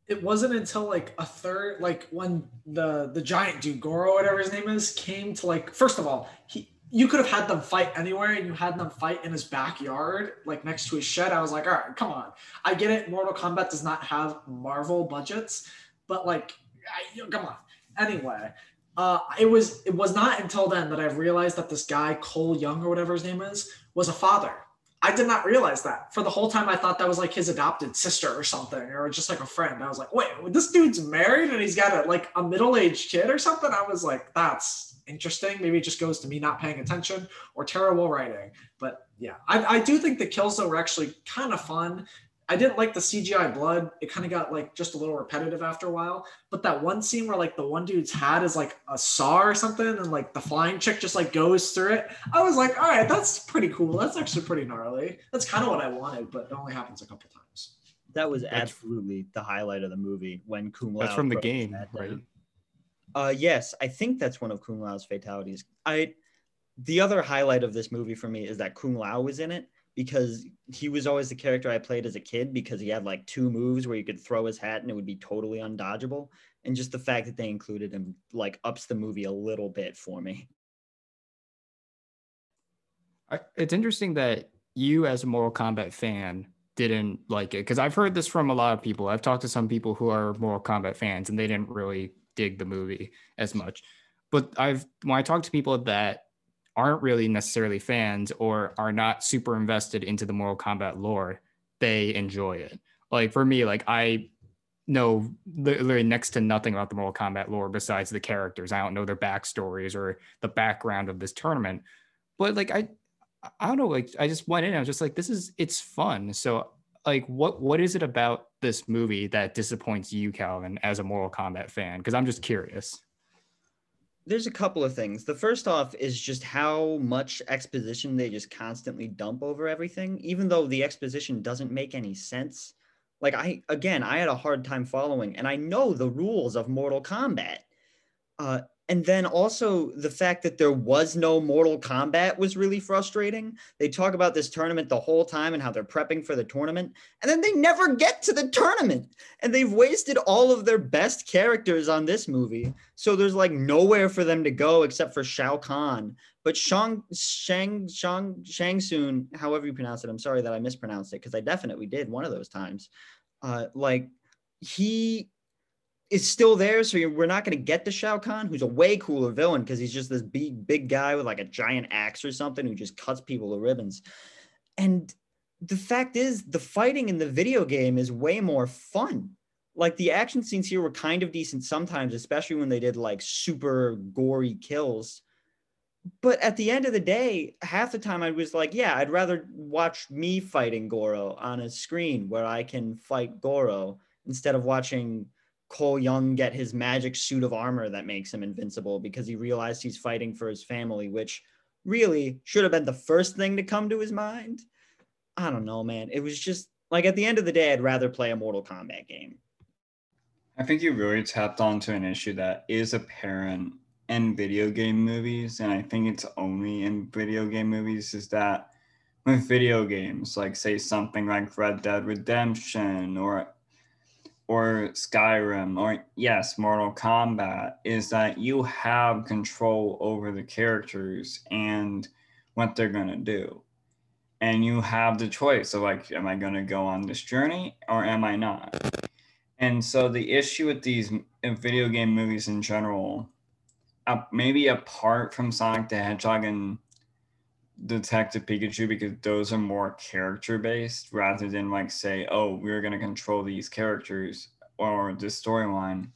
It wasn't until like a third, like when the, the giant dude, Goro, whatever his name is, came to like, first of all, he, you could have had them fight anywhere, and you had them fight in his backyard, like next to his shed. I was like, all right, come on. I get it. Mortal Kombat does not have Marvel budgets, but like, I, you know, come on. Anyway, uh, it was it was not until then that I realized that this guy, Cole Young or whatever his name is, was a father. I did not realize that. For the whole time, I thought that was like his adopted sister or something, or just like a friend. I was like, wait, this dude's married and he's got a, like a middle-aged kid or something? I was like, that's interesting. Maybe it just goes to me not paying attention or terrible writing. But yeah, I, I do think the kills though were actually kind of fun. I didn't like the C G I blood. It kind of got like just a little repetitive after a while. But that one scene where like the one dude's hat is like a saw or something, and like the flying chick just like goes through it. I was like, all right, that's pretty cool. That's actually pretty gnarly. That's kind of what I wanted, but it only happens a couple times. That was that's, absolutely the highlight of the movie when Kung Lao. That's from the game, right? Uh, yes, I think that's one of Kung Lao's fatalities. I, the other highlight of this movie for me is that Kung Lao was in it, because he was always the character I played as a kid, because he had like two moves where you could throw his hat and it would be totally undodgeable. And just the fact that they included him like ups the movie a little bit for me. I, it's interesting that you as a Mortal Kombat fan didn't like it, because I've heard this from a lot of people. I've talked to some people who are Mortal Kombat fans and they didn't really dig the movie as much. But I've when I talk to people that aren't really necessarily fans or are not super invested into the Mortal Kombat lore, they enjoy it. Like for me, like I know literally next to nothing about the Mortal Kombat lore besides the characters. I don't know their backstories or the background of this tournament. But like I I don't know, like I just went in and I was just like, this is it's fun. So like what what is it about this movie that disappoints you, Calvin, as a Mortal Kombat fan? Because I'm just curious. There's a couple of things. The first off is just how much exposition they just constantly dump over everything, even though the exposition doesn't make any sense. Like I, again, I had a hard time following, and I know the rules of Mortal Kombat. Uh, And then also the fact that there was no Mortal Kombat was really frustrating. They talk about this tournament the whole time and how they're prepping for the tournament, and then they never get to the tournament. And they've wasted all of their best characters on this movie. So there's like nowhere for them to go except for Shao Kahn. But Shang, Shang, Shang, Shang Tsung, however you pronounce it, I'm sorry that I mispronounced it, because I definitely did one of those times. Uh, like he... It's still there, so we're not going to get to Shao Kahn, who's a way cooler villain because he's just this big, big guy with like a giant axe or something who just cuts people to ribbons. And the fact is, the fighting in the video game is way more fun. Like the action scenes here were kind of decent sometimes, especially when they did like super gory kills. But at the end of the day, half the time I was like, yeah, I'd rather watch me fighting Goro on a screen where I can fight Goro instead of watching Cole Young get his magic suit of armor that makes him invincible because he realized he's fighting for his family, which really should have been the first thing to come to his mind. I don't know, man. It was just like at the end of the day, I'd rather play a Mortal Kombat game. I think you really tapped onto an issue that is apparent in video game movies, and I think it's only in video game movies, is that with video games, like say something like Red Dead Redemption or or Skyrim, or yes, Mortal Kombat, is that you have control over the characters and what they're going to do. And you have the choice of like, am I going to go on this journey or am I not? And so the issue with these video game movies in general, uh, maybe apart from Sonic the Hedgehog and Detective Pikachu, because those are more character based rather than like say, oh, we're going to control these characters or this storyline,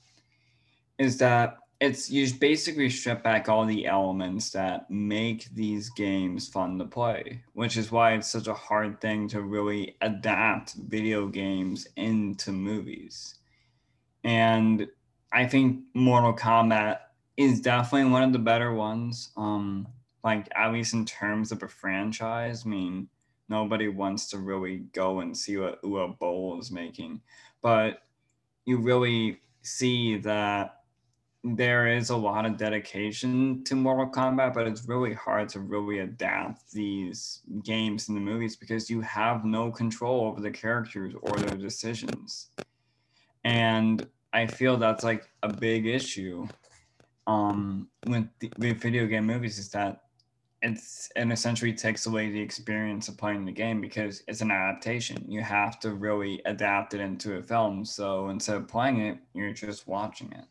is that it's you basically strip back all the elements that make these games fun to play, which is why it's such a hard thing to really adapt video games into movies. And I think Mortal Kombat is definitely one of the better ones. Um, Like, at least in terms of a franchise, I mean, nobody wants to really go and see what Uwe Boll is making. But you really see that there is a lot of dedication to Mortal Kombat, but it's really hard to really adapt these games in the movies because you have no control over the characters or their decisions. And I feel that's, like, a big issue um, with, the, with video game movies is that It's, and essentially takes away the experience of playing the game because it's an adaptation. You have to really adapt it into a film. So instead of playing it, you're just watching it.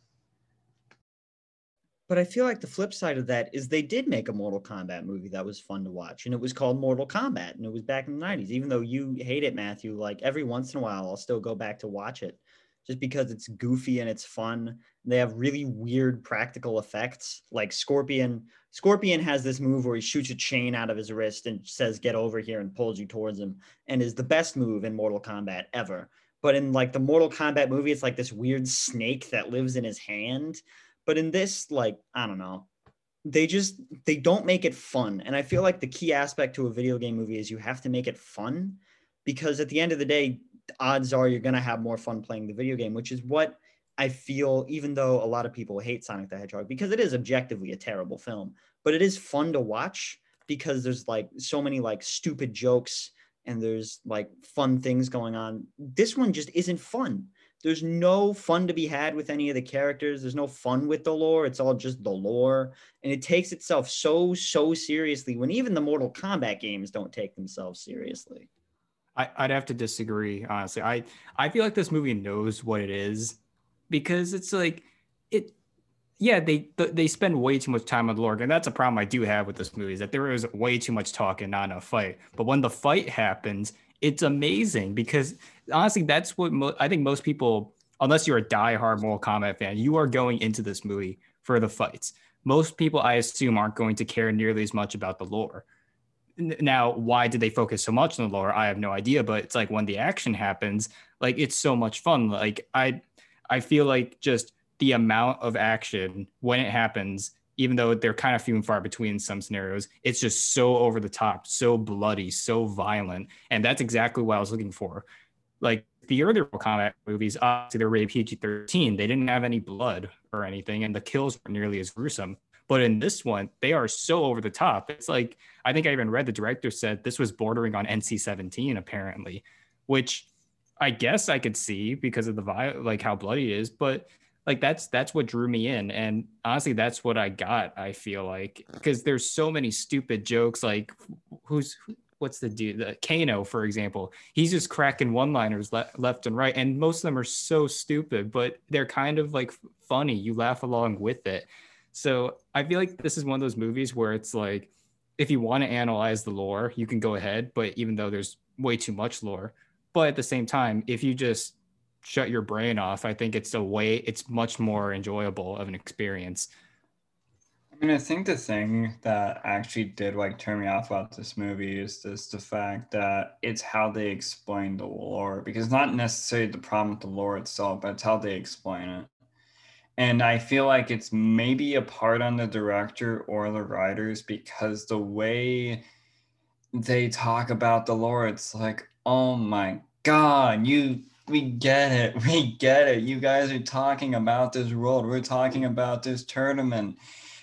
But I feel like the flip side of that is they did make a Mortal Kombat movie that was fun to watch. And it was called Mortal Kombat. And it was back in the nineties. Even though you hate it, Matthew, like every once in a while, I'll still go back to watch it just because it's goofy and it's fun. They have really weird practical effects. Like Scorpion, Scorpion has this move where he shoots a chain out of his wrist and says, get over here, and pulls you towards him, and is the best move in Mortal Kombat ever. But in like the Mortal Kombat movie, it's like this weird snake that lives in his hand. But in this, like, I don't know, they just, they don't make it fun. And I feel like the key aspect to a video game movie is you have to make it fun, because at the end of the day, odds are you're going to have more fun playing the video game, which is what I feel, even though a lot of people hate Sonic the Hedgehog, because it is objectively a terrible film, but it is fun to watch because there's like so many like stupid jokes and there's like fun things going on. This one just isn't fun. There's no fun to be had with any of the characters. There's no fun with the lore. It's all just the lore. And it takes itself so, so seriously when even the Mortal Kombat games don't take themselves seriously. I, I'd have to disagree, honestly. I, I feel like this movie knows what it is, because it's like it, yeah. They they spend way too much time on the lore, and that's a problem I do have with this movie, is that there is way too much talk and not enough fight. But when the fight happens, it's amazing, because honestly, that's what mo- I think most people, unless you're a diehard Mortal Kombat fan, you are going into this movie for the fights. Most people, I assume, aren't going to care nearly as much about the lore. Now, why did they focus so much on the lore? I have no idea, but it's like when the action happens, like it's so much fun. Like I, I feel like just the amount of action when it happens, even though they're kind of few and far between in some scenarios, it's just so over the top, so bloody, so violent, and that's exactly what I was looking for. Like the earlier Mortal Kombat movies, obviously they're rated P G thirteen. They didn't have any blood or anything, and the kills were nearly as gruesome. But in this one, they are so over the top. It's like, I think I even read the director said this was bordering on N C seventeen, apparently, which I guess I could see because of the viol- like how bloody it is. But like, that's that's what drew me in. And honestly, that's what I got, I feel like, because there's so many stupid jokes. Like, who's what's the dude? The Kano, for example, he's just cracking one-liners le- left and right. And most of them are so stupid, but they're kind of like funny. You laugh along with it. So I feel like this is one of those movies where it's like, if you want to analyze the lore, you can go ahead, but even though there's way too much lore, but at the same time, if you just shut your brain off, I think it's a way, it's much more enjoyable of an experience. I mean, I think the thing that actually did like turn me off about this movie is just the fact that it's how they explain the lore, because not necessarily the problem with the lore itself, but it's how they explain it. And I feel like it's maybe a part on the director or the writers, because the way they talk about the lore, it's like, oh my God, you, we get it. We get it. You guys are talking about this world. We're talking about this tournament.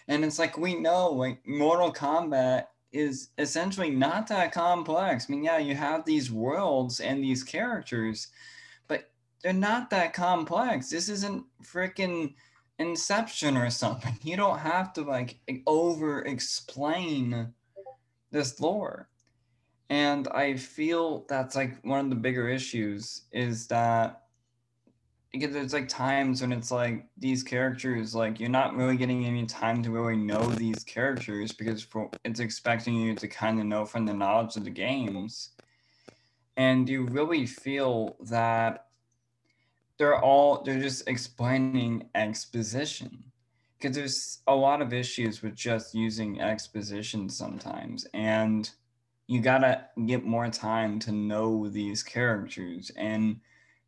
And it's like, we know, like Mortal Kombat is essentially not that complex. I mean, yeah, you have these worlds and these characters, They're not that complex. This isn't freaking Inception or something. You don't have to like over explain this lore. And I feel that's like one of the bigger issues is that there's like times when it's like these characters, like you're not really getting any time to really know these characters because it's expecting you to kind of know from the knowledge of the games. And you really feel that they're all, they're just explaining exposition. Because there's a lot of issues with just using exposition sometimes. And you gotta get more time to know these characters and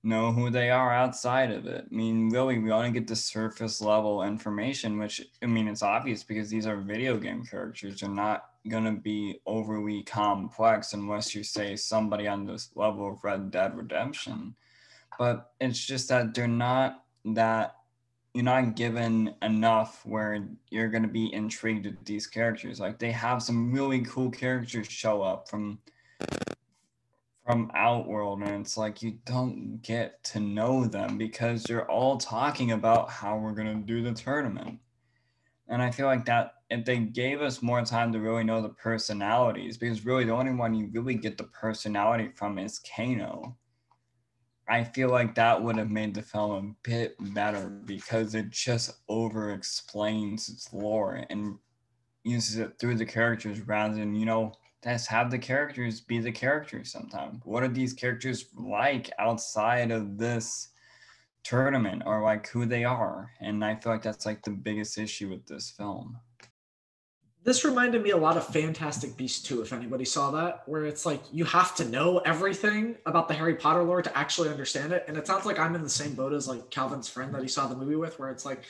know who they are outside of it. I mean, really, we only get the surface level information, which, I mean, it's obvious because these are video game characters. They're not gonna be overly complex unless you say somebody on this level of Red Dead Redemption. But it's just that they're not that, you're not given enough where you're going to be intrigued with these characters. Like they have some really cool characters show up from from Outworld, and it's like you don't get to know them because you're all talking about how we're going to do the tournament. And I feel like that if they gave us more time to really know the personalities, because really the only one you really get the personality from is Kano. I feel like that would have made the film a bit better because it just over-explains its lore and uses it through the characters rather than, you know, just have the characters be the characters sometimes. What are these characters like outside of this tournament, or like who they are? And I feel like that's like the biggest issue with this film. This reminded me a lot of Fantastic Beasts two, if anybody saw that, where it's like you have to know everything about the Harry Potter lore to actually understand it. And it sounds like I'm in the same boat as like Calvin's friend that he saw the movie with, where it's like,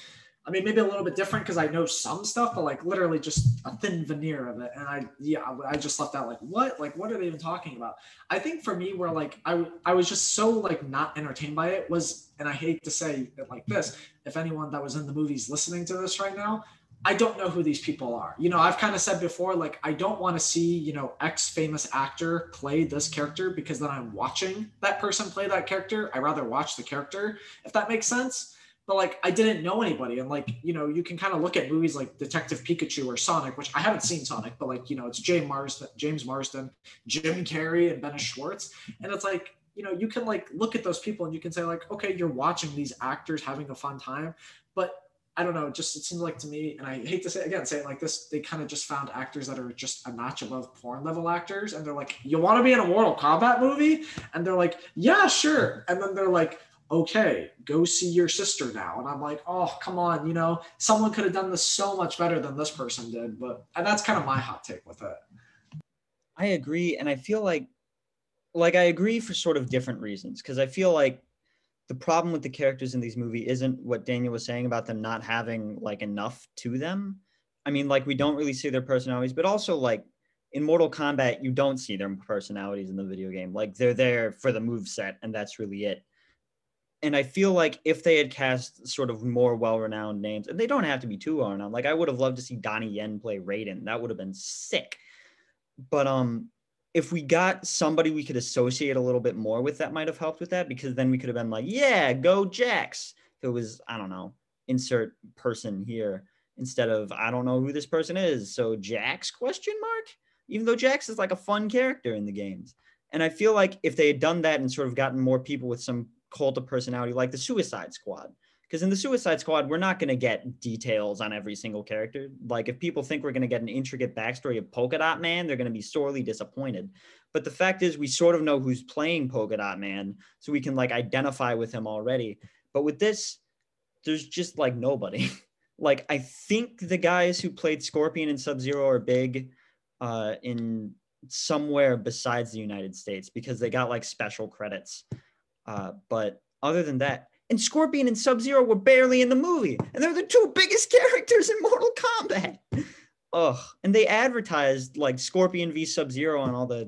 I mean, maybe a little bit different because I know some stuff, but like literally just a thin veneer of it. And I, yeah, I just left out like, what? Like, what are they even talking about? I think for me, where like I, I was just so like not entertained by it was, and I hate to say it like this, if anyone that was in the movies listening to this right now, I don't know who these people are. You know, I've kind of said before, like, I don't want to see, you know, X famous actor play this character because then I'm watching that person play that character. I rather watch the character, if that makes sense. But like, I didn't know anybody. And like, you know, you can kind of look at movies like Detective Pikachu or Sonic, which I haven't seen Sonic, but like, you know, it's James Marsden, James Marsden, Jim Carrey, and Dennis Schwartz. And it's like, you know, you can like look at those people and you can say like, okay, you're watching these actors having a fun time, but I don't know, just it seemed like to me, and I hate to say again, say it like this, they kind of just found actors that are just a notch above porn level actors. And they're like, you want to be in a Mortal Kombat movie? And they're like, yeah, sure. And then they're like, okay, go see your sister now. And I'm like, oh, come on, you know, someone could have done this so much better than this person did. But and that's kind of my hot take with it. I agree. And I feel like, like I agree for sort of different reasons, because I feel like the problem with the characters in these movies isn't what Daniel was saying about them not having like enough to them. I mean, like we don't really see their personalities, but also like in Mortal Kombat, you don't see their personalities in the video game. Like they're there for the moveset and that's really it. And I feel like if they had cast sort of more well-renowned names, and they don't have to be too well-renowned, like I would have loved to see Donnie Yen play Raiden. That would have been sick. But um. if we got somebody we could associate a little bit more with, that might have helped with that, because then we could have been like, yeah, go Jax. If it was, I don't know, insert person here instead of, I don't know who this person is. So Jax question mark, even though Jax is like a fun character in the games. And I feel like if they had done that and sort of gotten more people with some cult of personality, like the Suicide Squad, because in the Suicide Squad, we're not going to get details on every single character. Like if people think we're going to get an intricate backstory of Polka Dot Man, they're going to be sorely disappointed. But the fact is we sort of know who's playing Polka Dot Man, so we can like identify with him already. But with this, there's just like nobody. Like I think the guys who played Scorpion and Sub-Zero are big uh, in somewhere besides the United States because they got like special credits. Uh, but other than that, and Scorpion and Sub-Zero were barely in the movie. And they're the two biggest characters in Mortal Kombat. Ugh. And they advertised like Scorpion v Sub-Zero on all the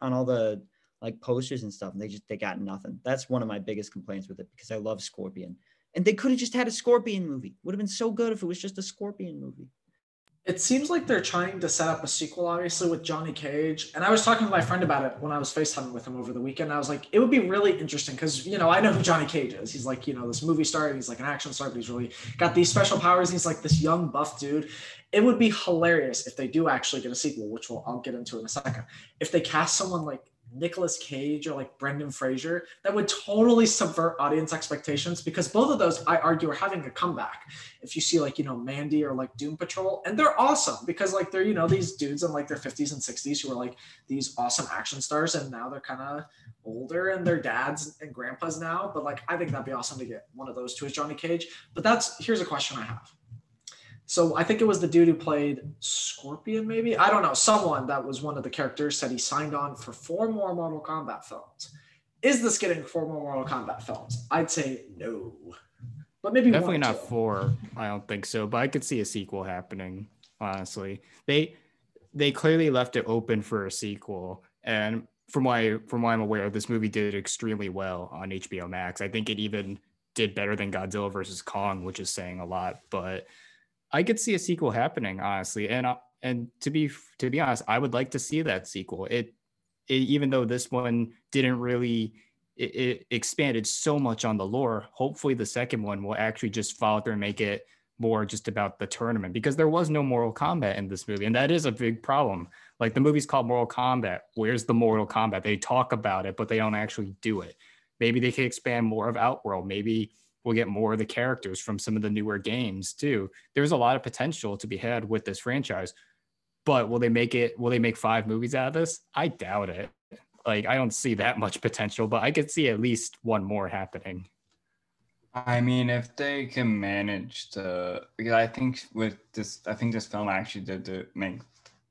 on all the like posters and stuff. And they just, they got nothing. That's one of my biggest complaints with it, because I love Scorpion. And they could have just had a Scorpion movie. Would have been so good if it was just a Scorpion movie. It seems like they're trying to set up a sequel, obviously, with Johnny Cage. And I was talking to my friend about it when I was FaceTiming with him over the weekend. I was like, it would be really interesting because, you know, I know who Johnny Cage is. He's like, you know, this movie star. He's like an action star, but he's really got these special powers. He's like this young buff dude. It would be hilarious if they do actually get a sequel, which we'll, I'll get into in a second. If they cast someone like Nicolas Cage or like Brendan Fraser, that would totally subvert audience expectations, because both of those, I argue, are having a comeback. If you see like, you know, Mandy or like Doom Patrol, and they're awesome because like they're, you know, these dudes in like their fifties and sixties who are like these awesome action stars, and now they're kind of older and they're dads and grandpas now. But like, I think that'd be awesome to get one of those two as Johnny Cage. But that's, here's a question I have. So I think it was the dude who played Scorpion, maybe? I don't know. Someone that was one of the characters said he signed on for four more Mortal Kombat films. Is this getting four more Mortal Kombat films? I'd say no. But maybe definitely not two. Four. I don't think so. But I could see a sequel happening, honestly. They they clearly left it open for a sequel. And from what, from what I'm aware, this movie did extremely well on H B O Max. I think it even did better than Godzilla versus Kong, which is saying a lot. But I could see a sequel happening, honestly, and uh, and to be to be honest, I would like to see that sequel. It, it even though this one didn't really, it, it expanded so much on the lore. Hopefully, the second one will actually just follow through and make it more just about the tournament, because there was no Mortal Kombat in this movie, and that is a big problem. Like, the movie's called Mortal Kombat. Where's the Mortal Kombat? They talk about it, but they don't actually do it. Maybe they could expand more of Outworld. Maybe we'll get more of the characters from some of the newer games too. There's a lot of potential to be had with this franchise, but will they make it, will they make five movies out of this? I doubt it. Like, I don't see that much potential, but I could see at least one more happening. I mean, if they can manage to, because I think with this, I think this film actually did to make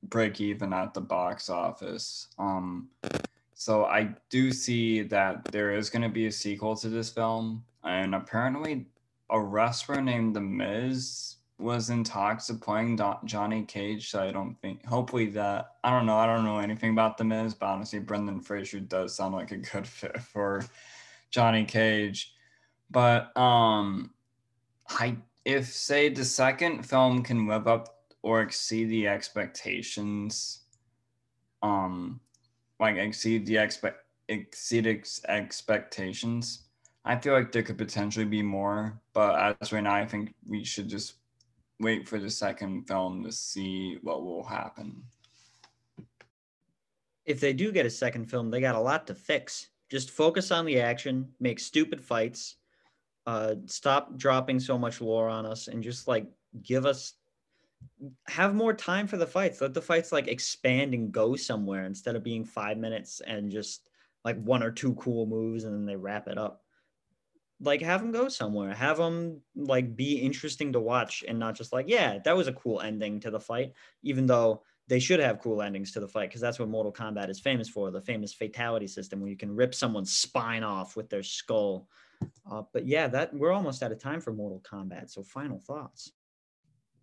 break even at the box office. Um, so I do see that there is going to be a sequel to this film. And apparently a wrestler named The Miz was in talks of playing Do- Johnny Cage. So I don't think, hopefully that, I don't know. I don't know anything about The Miz, but honestly, Brendan Fraser does sound like a good fit for Johnny Cage. But um, I, if, say, the second film can live up or exceed the expectations, um, like exceed the expect, exceed ex- expectations, I feel like there could potentially be more, but as right now, I think we should just wait for the second film to see what will happen. If they do get a second film, they got a lot to fix. Just focus on the action, make stupid fights, uh, stop dropping so much lore on us, and just like give us, have more time for the fights. Let the fights like expand and go somewhere instead of being five minutes and just like one or two cool moves and then they wrap it up. Like, have them go somewhere, have them like be interesting to watch, and not just like, yeah, that was a cool ending to the fight, even though they should have cool endings to the fight, because that's what Mortal Kombat is famous for, the famous fatality system where you can rip someone's spine off with their skull. Uh, but yeah, that we're almost out of time for Mortal Kombat, so final thoughts.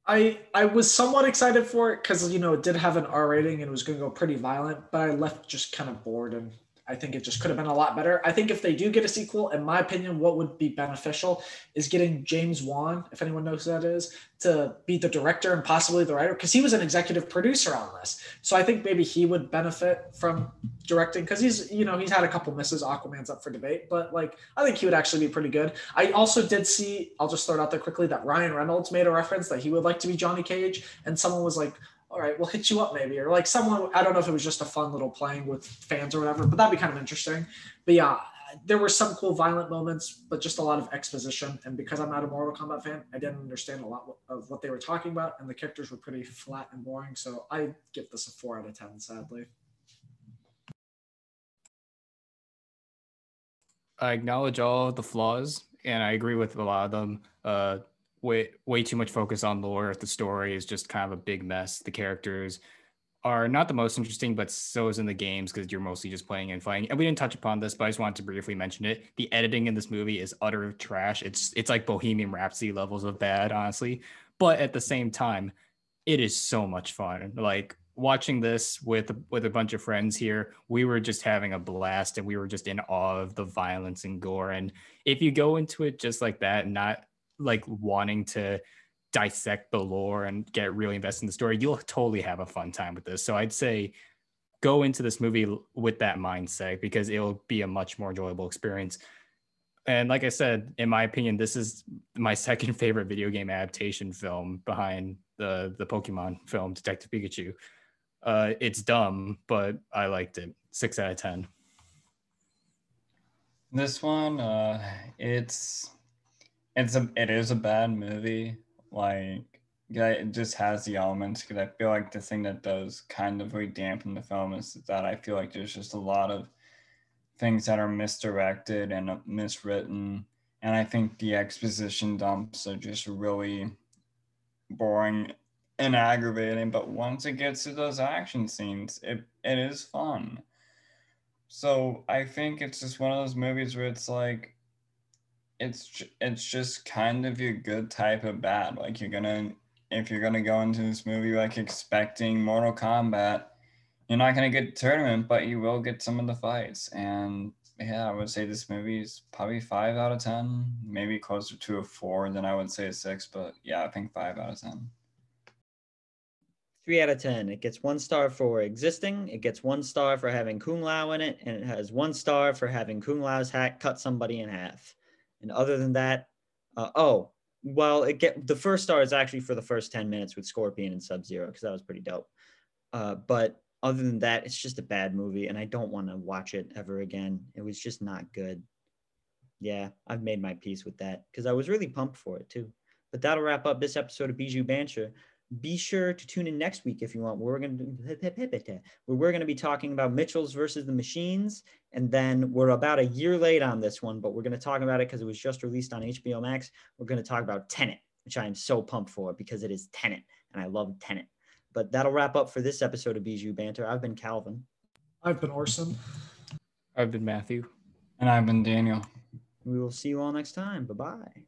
I, I was somewhat excited for it because, you know, it did have an R rating and it was going to go pretty violent, but I left just kind of bored, and I think it just could have been a lot better. I think if they do get a sequel, in my opinion, what would be beneficial is getting James Wan, if anyone knows who that is, to be the director and possibly the writer, because he was an executive producer on this. So I think maybe he would benefit from directing, because he's, you know, he's had a couple misses. Aquaman's up for debate, but like, I think he would actually be pretty good. I also did see, I'll just throw it out there quickly, that Ryan Reynolds made a reference that he would like to be Johnny Cage, and someone was like, all right, we'll hit you up maybe. Or like someone, I don't know if it was just a fun little playing with fans or whatever, but that'd be kind of interesting. But yeah, there were some cool violent moments, but just a lot of exposition. And because I'm not a Mortal Kombat fan, I didn't understand a lot of what they were talking about, and the characters were pretty flat and boring. So I give this a four out of ten, sadly. I acknowledge all of the flaws, and I agree with a lot of them. Uh, Way, way too much focus on lore. The story is just kind of a big mess. The characters are not the most interesting, but so is in the games, because you're mostly just playing and fighting. And we didn't touch upon this, but I just wanted to briefly mention it. The editing in this movie is utter trash. It's it's like Bohemian Rhapsody levels of bad, honestly. But at the same time, it is so much fun. Like, watching this with with a bunch of friends here, we were just having a blast, and we were just in awe of the violence and gore. And if you go into it just like that, and not like wanting to dissect the lore and get really invested in the story, you'll totally have a fun time with this. So I'd say go into this movie with that mindset, because it'll be a much more enjoyable experience. And like I said, in my opinion, this is my second favorite video game adaptation film behind the, the Pokemon film, Detective Pikachu. Uh, it's dumb, but I liked it. six out of ten. This one, uh, it's, it's a, it is a bad movie. Like, it just has the elements, because I feel like the thing that does kind of really dampen the film is that I feel like there's just a lot of things that are misdirected and miswritten. And I think the exposition dumps are just really boring and aggravating. But once it gets to those action scenes, it, it is fun. So I think it's just one of those movies where it's like, it's it's just kind of your good type of bad. Like, you're gonna, if you're gonna go into this movie like expecting Mortal Kombat, you're not gonna get the tournament, but you will get some of the fights. And yeah, I would say this movie is probably five out of ten, maybe closer to a four than I would say a six, but yeah, I think five out of ten. Three out of ten. It gets one star for existing, it gets one star for having Kung Lao in it, and it has one star for having Kung Lao's hat cut somebody in half. And other than that, uh, oh, well, it get the first star is actually for the first ten minutes with Scorpion and Sub-Zero, because that was pretty dope. Uh, but other than that, it's just a bad movie, and I don't want to watch it ever again. It was just not good. Yeah, I've made my peace with that, because I was really pumped for it, too. But that'll wrap up this episode of Bijou Banter. Be sure to tune in next week if you want. We're going to where we're going to be talking about Mitchells versus the Machines, and then we're about a year late on this one, but we're going to talk about it because it was just released on H B O Max. We're going to talk about Tenet, which I am so pumped for, because it is Tenet, and I love Tenet. But that'll wrap up for this episode of Bijou Banter. I've been Calvin. I've been Orson. I've been Matthew. And I've been Daniel. We will see you all next time. Bye-bye.